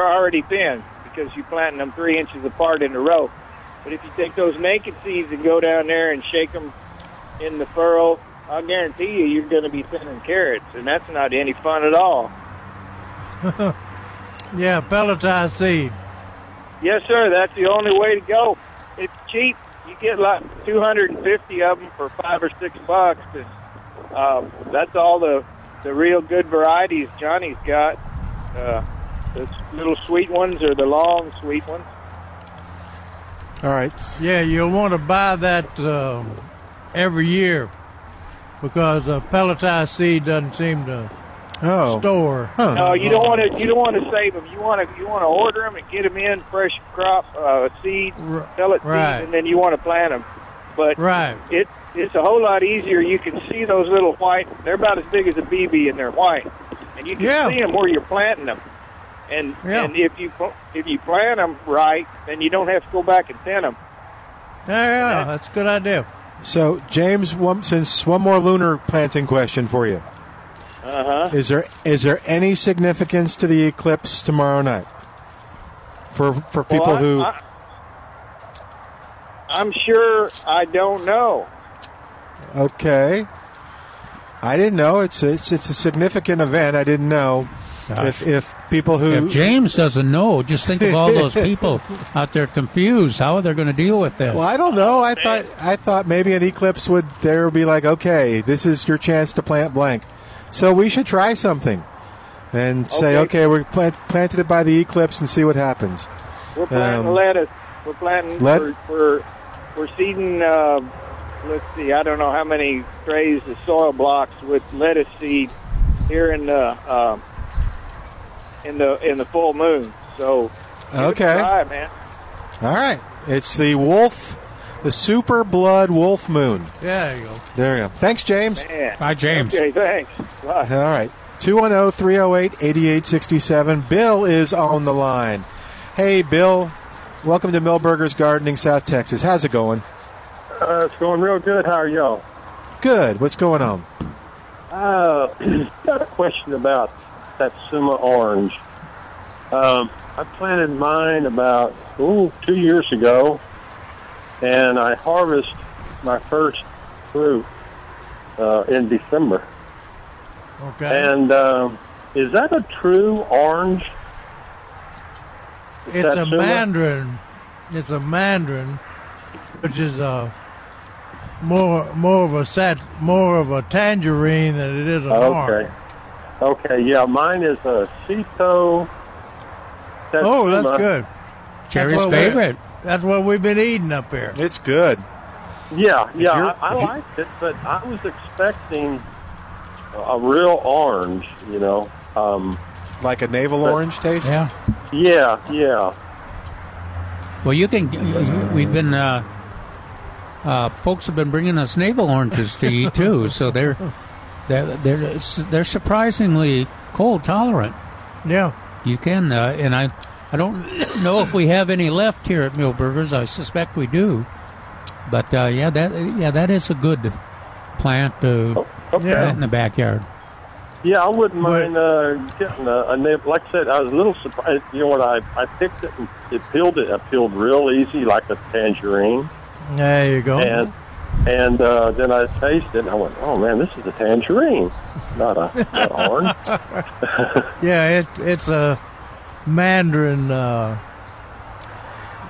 already thin because you're planting them 3 inches apart in a row. But if you take those naked seeds and go down there and shake them in the furrow, I guarantee you you're going to be thinning carrots, and that's not any fun at all. Yeah, pelletized seed. Yes, sir. That's the only way to go. It's cheap. You get like 250 of them for $5 or $6. And, that's all the real good varieties Johnny's got. The little sweet ones or the long sweet ones. All right. Yeah, you'll want to buy that every year because pelletized seed doesn't seem to store. Huh. No, you don't want to. You don't want to save them. You want to order them and get them in fresh crop seed, pellet seeds, and then you want to plant them. But it's a whole lot easier. You can see those little white. They're about as big as a BB, and they're white, and you can see them where you're planting them. And and if you plant them right, then you don't have to go back and thin them. Yeah, that's a good idea. So, James, one more lunar planting question for you. Uh huh. Is there any significance to the eclipse tomorrow night for people who? I'm sure I don't know. Okay. I didn't know it's a significant event. I didn't know. If people who... If James doesn't know, just think of all those people out there confused. How are they going to deal with this? Well, I don't know. I thought maybe an eclipse would be like, okay, this is your chance to plant blank. So we should try something and say, okay, we planted it by the eclipse and see what happens. We're planting lettuce. We're planting... We're seeding... let's see, I don't know how many trays of soil blocks with lettuce seed here in the full moon. So give it a try, man. All right. It's the super blood wolf moon. Yeah, there you go. There you go. Thanks, James. Man. Bye, James. Okay, thanks. Bye. All right. 210-308-8867. Bill is on the line. Hey, Bill. Welcome to Milberger's Gardening, South Texas. How's it going? It's going real good. How are y'all? Good. What's going on? Got a question about Satsuma orange. I planted mine about 2 years ago, and I harvested my first fruit in December. Okay. And is that a true orange? It's a mandarin. It's a mandarin, which is a more of a tangerine than it is an orange. Okay, yeah, mine is a Seto. Oh, that's good. Jerry's favorite. That's what we've been eating up here. It's good. Yeah, I liked it, but I was expecting a real orange, you know. Like a navel orange taste? Yeah. Well, we've been... folks have been bringing us navel oranges to eat, too, so They're surprisingly cold tolerant. Yeah, you can, and I don't know if we have any left here at Milberger's. I suspect we do, but that is a good plant to plant in the backyard. Yeah, I wouldn't mind getting a nib. Like I said, I was a little surprised. You know what? I picked it and it peeled it. I peeled real easy, like a tangerine. There you go. And then I tasted it, and I went, oh, man, this is a tangerine, not an orange. It's a mandarin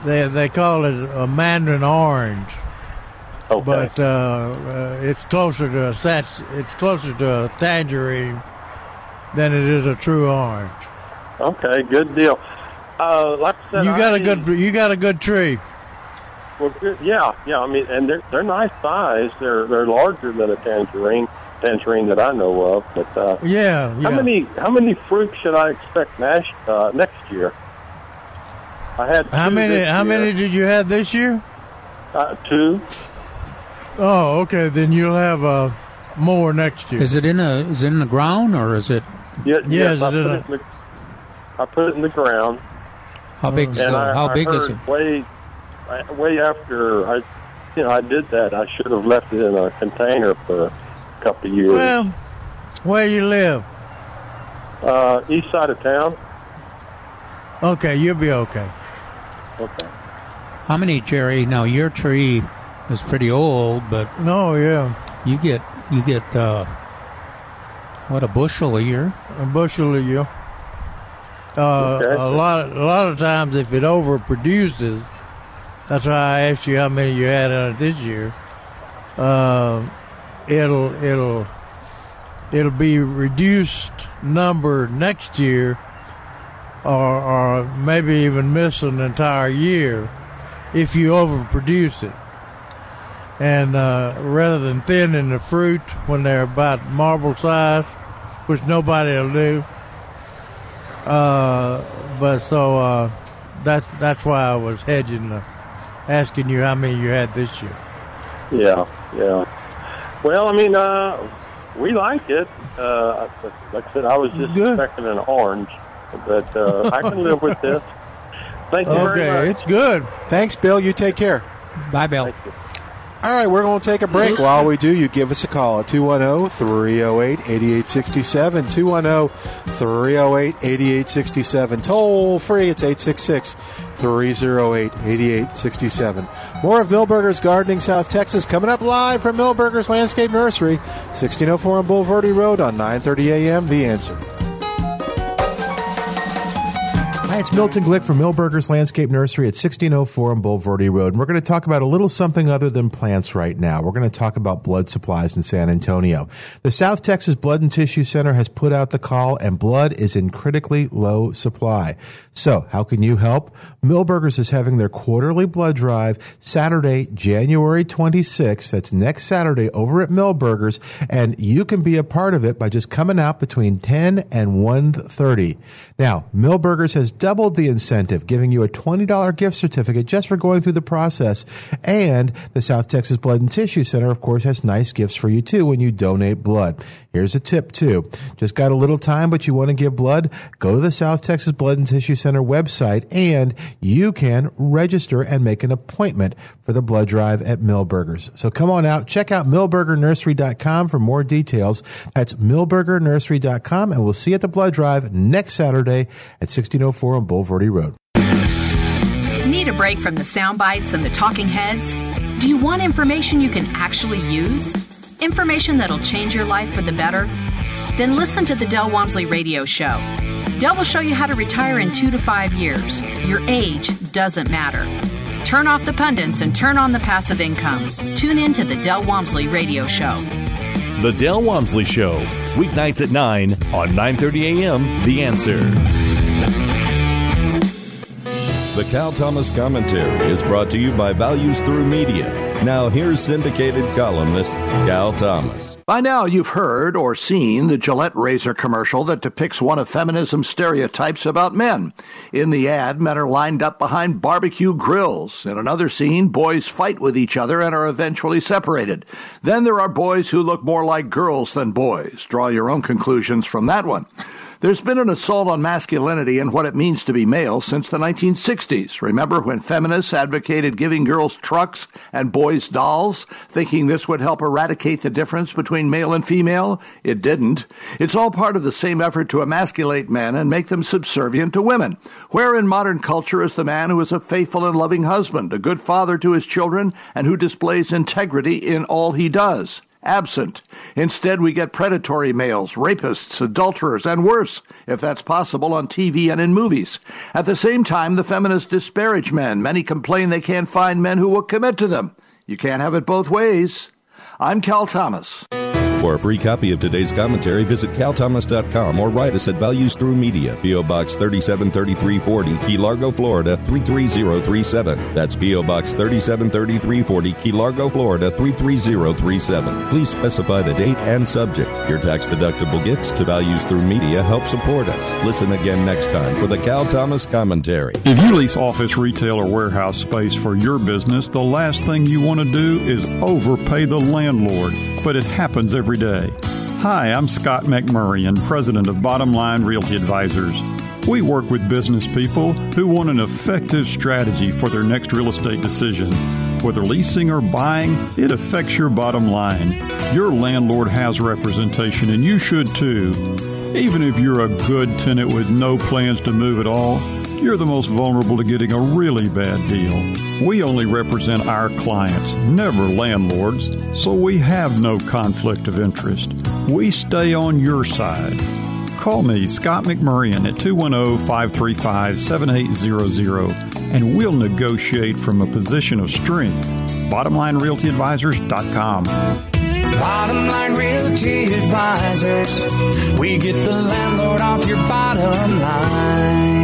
They call it a mandarin orange. Okay. But it's closer to a tangerine than it is a true orange. Okay, good deal. Like I said, you got a good tree. Well, yeah. I mean, and they're nice size. They're larger than a tangerine that I know of. But yeah. How many fruit should I expect next year? I had two. How many did you have this year? Two. Oh, okay. Then you'll have more next year. Is it in the ground or is it? Yes. I put it in the ground. How big is it? Way after I did that, I should have left it in a container for a couple of years. Well, where you live? East side of town. Okay, you'll be okay. Okay. How many, Jerry? Now your tree is pretty old, but you get what, a bushel a year? A bushel a year. Okay. A lot of times, if it overproduces. That's why I asked you how many you had on it this year. It'll be reduced number next year, or maybe even miss an entire year if you overproduce it. And rather than thinning the fruit when they're about marble size, which nobody'll do, but so that's why I was hedging asking you how many you had this year. Yeah. Well, I mean, we liked it. Like I said, I was just expecting an orange, but I can live with this. Thank you very much. Okay, it's good. Thanks, Bill. You take care. Bye, Bill. Thank you. All right, we're going to take a break. While we do, you give us a call at 210-308-8867, 210-308-8867. Toll free, it's 866-308-8867. More of Milberger's Gardening South Texas coming up live from Milberger's Landscape Nursery, 1604 on Boulevardy Road on 9:30 a.m. The Answer. Hi, it's Milton Glick from Milberger's Landscape Nursery at 1604 on Boulevardy Road. And we're going to talk about a little something other than plants right now. We're going to talk about blood supplies in San Antonio. The South Texas Blood and Tissue Center has put out the call, and blood is in critically low supply. So how can you help? Milberger's is having their quarterly blood drive Saturday, January 26th. That's next Saturday over at Milberger's. And you can be a part of it by just coming out between 10 and 1:30. Now, Milberger's has doubled the incentive, giving you a $20 gift certificate just for going through the process. And the South Texas Blood and Tissue Center, of course, has nice gifts for you, too, when you donate blood. Here's a tip, too. Just got a little time, but you want to give blood? Go to the South Texas Blood and Tissue Center website, and you can register and make an appointment for the blood drive at Milberger's. So come on out. Check out Milbergernursery.com for more details. That's Milbergernursery.com, and we'll see you at the blood drive next Saturday at 1604 on Boulevardy Road. Need a break from the sound bites and the talking heads? Do you want information you can actually use? Information that'll change your life for the better? Then listen to the Dell Walmsley Radio Show. Dell will show you how to retire in 2 to 5 years. Your age doesn't matter. Turn off the pundits and turn on the passive income. Tune in to the Dell Walmsley Radio Show. The Dell Walmsley Show, weeknights at 9 on 9:30 a.m. The Answer. The Cal Thomas Commentary is brought to you by Values Through Media. Now here's syndicated columnist Cal Thomas. By now you've heard or seen the Gillette razor commercial that depicts one of feminism's stereotypes about men. In the ad, men are lined up behind barbecue grills. In another scene, boys fight with each other and are eventually separated. Then there are boys who look more like girls than boys. Draw your own conclusions from that one. There's been an assault on masculinity and what it means to be male since the 1960s. Remember when feminists advocated giving girls trucks and boys dolls, thinking this would help eradicate the difference between male and female? It didn't. It's all part of the same effort to emasculate men and make them subservient to women. Where in modern culture is the man who is a faithful and loving husband, a good father to his children, and who displays integrity in all he does? absent. Instead, we get predatory males, rapists, adulterers, and worse, if that's possible, on TV and in movies. At the same time, the feminists disparage men. Many complain they can't find men who will commit to them. You can't have it both ways. I'm Cal Thomas. For a free copy of today's commentary, visit calthomas.com or write us at Values Through Media, P.O. Box 373340, Key Largo, Florida 33037. That's P.O. Box 373340, Key Largo, Florida 33037. Please specify the date and subject. Your tax-deductible gifts to Values Through Media help support us. Listen again next time for the Cal Thomas Commentary. If you lease office, retail, or warehouse space for your business, the last thing you want to do is overpay the landlord, but it happens every day. Hi, I'm Scott McMurray and president of Bottom Line Realty Advisors. We work with business people who want an effective strategy for their next real estate decision. Whether leasing or buying, it affects your bottom line. Your landlord has representation and you should too. Even if you're a good tenant with no plans to move at all, you're the most vulnerable to getting a really bad deal. We only represent our clients, never landlords, so we have no conflict of interest. We stay on your side. Call me, Scott McMurrian, at 210-535-7800, and we'll negotiate from a position of strength. BottomLineRealtyAdvisors.com. Bottom Line Realty Advisors. We get the landlord off your bottom line.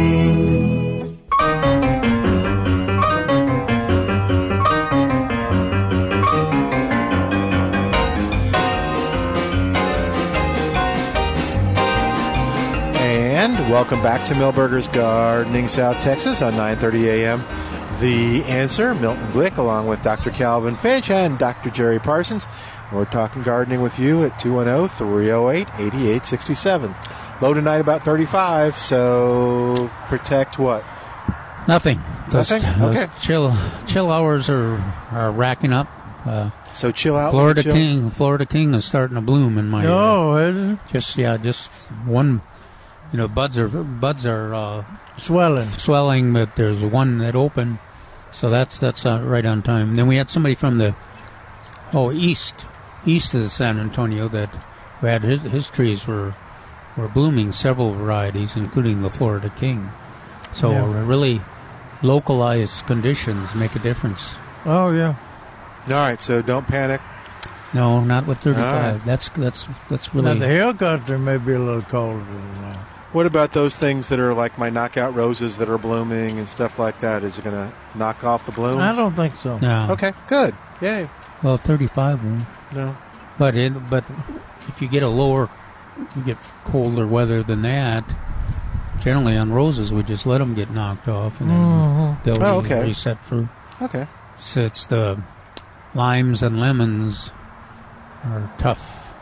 And welcome back to Milberger's Gardening South Texas on 9:30 a.m. The Answer. Milton Glick along with Dr. Calvin Finch and Dr. Jerry Parsons. We're talking gardening with you at 210-308-8867. Low tonight about 35, so protect what? Nothing. Nothing? Okay. Chill hours are racking up. So chill out. Florida King is starting to bloom in my area. Just one. Buds are swelling, but there's one that opened, so that's right on time. Then we had somebody from the east of San Antonio that had his trees were blooming, several varieties, including the Florida King. So really localized conditions make a difference. Oh, yeah. All right, so don't panic. No, not with 35. Right. That's really... Now, the hill country may be a little colder than that. What about those things that are like my knockout roses that are blooming and stuff like that? Is it going to knock off the blooms? I don't think so. No. Okay, good. Yay. Well, 35 won't. No. But if you get you get colder weather than that, generally on roses, we just let them get knocked off and then they'll reset fruit. Okay. So it's the limes and lemons are tough,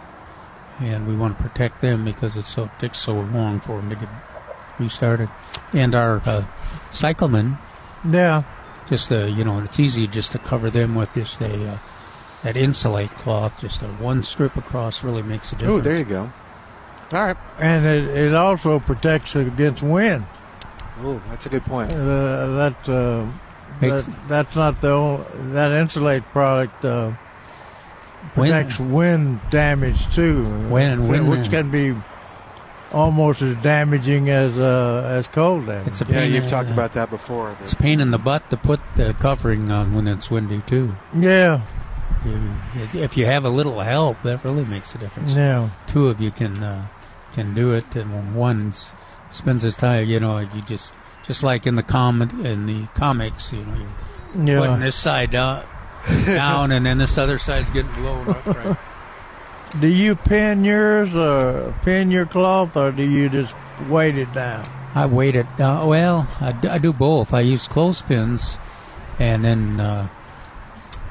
and we want to protect them because it takes so long for them to get restarted. And our cyclamen. Yeah. Just it's easy just to cover them with just that insulate cloth, just one strip across really makes a difference. Oh, there you go. All right. And it also protects against wind. Oh, that's a good point. That's not the only, that insulate product protects wind damage too. Wind, which can be almost as damaging as cold damage. It's a pain. Yeah, you've talked about that before. It's a pain in the butt to put the covering on when it's windy too. Yeah. If you have a little help, that really makes a difference. Yeah. Two of you can do it, and when one spends his time, you just like in the comics, you're putting this side down, and then this other side's getting blown up. Right? Do you pin your cloth, or do you just weight it down? I weight it down. Well, I do both. I use clothespins, and then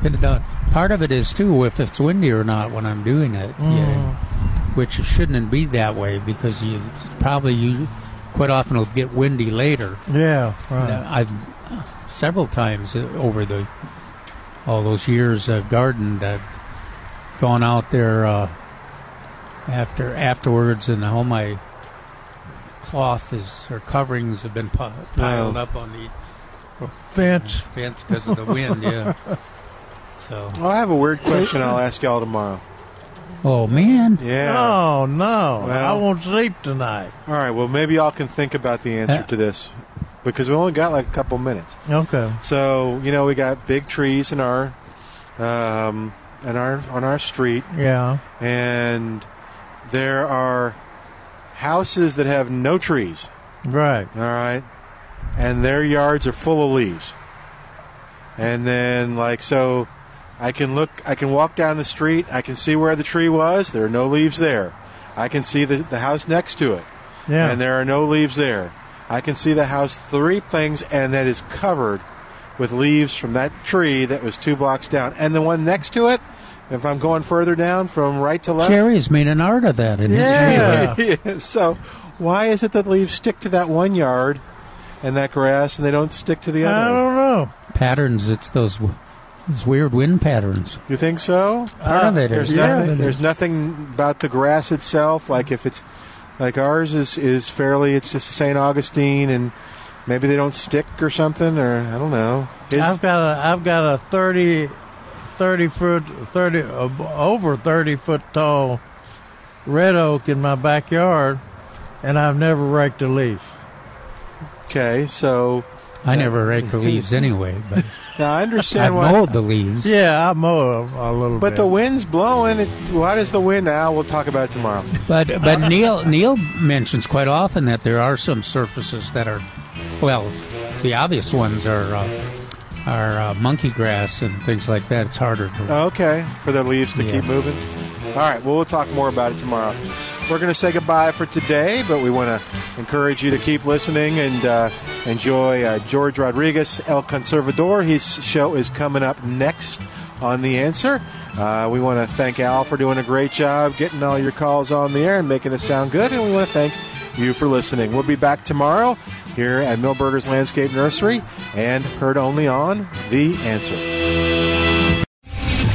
pin it down. Part of it is too if it's windy or not when I'm doing it, which shouldn't be that way because you probably quite often will get windy later. Yeah, right. I've several times over all those years I've gardened, I've gone out there afterwards, and all my cloth or coverings have been piled up on the fence because of the wind. Yeah. So. Well, I have a weird question I'll ask y'all tomorrow. Oh, man. Yeah. Oh, no. Well, I won't sleep tonight. All right. Well, maybe y'all can think about the answer to this because we only got like a couple minutes. Okay. So, you know, we got big trees on our street. Yeah. And there are houses that have no trees. Right. All right. And their yards are full of leaves. And then, like, so I can walk down the street. I can see where the tree was. There are no leaves there. I can see the house next to it. Yeah. And there are no leaves there. I can see the house three things, and that is covered with leaves from that tree that was 2 blocks down. And the one next to it, if I'm going further down from right to left. Jerry's made an art of that in his video. So why is it that leaves stick to that one yard and that grass, and they don't stick to the other? I don't know. Patterns, it's those weird wind patterns. You think so? There's nothing about the grass itself. Like if it's like ours is fairly, it's just St. Augustine, and maybe they don't stick or something, or I don't know. I've got a 30 foot tall red oak in my backyard, and I've never raked a leaf. Okay, so I never rake the leaves anyway, but now, I understand why. I mowed the leaves. Yeah, I mowed them a little bit. But the wind's blowing. Why does the wind? We'll talk about it tomorrow. But Neil mentions quite often that there are some surfaces that are, well, the obvious ones are monkey grass and things like that. It's harder to. Okay, for the leaves to keep moving. All right, well, we'll talk more about it tomorrow. We're going to say goodbye for today, but we want to encourage you to keep listening and enjoy George Rodriguez, El Conservador. His show is coming up next on The Answer. We want to thank Al for doing a great job getting all your calls on the air and making us sound good, and we want to thank you for listening. We'll be back tomorrow here at Milberger's Landscape Nursery and heard only on The Answer.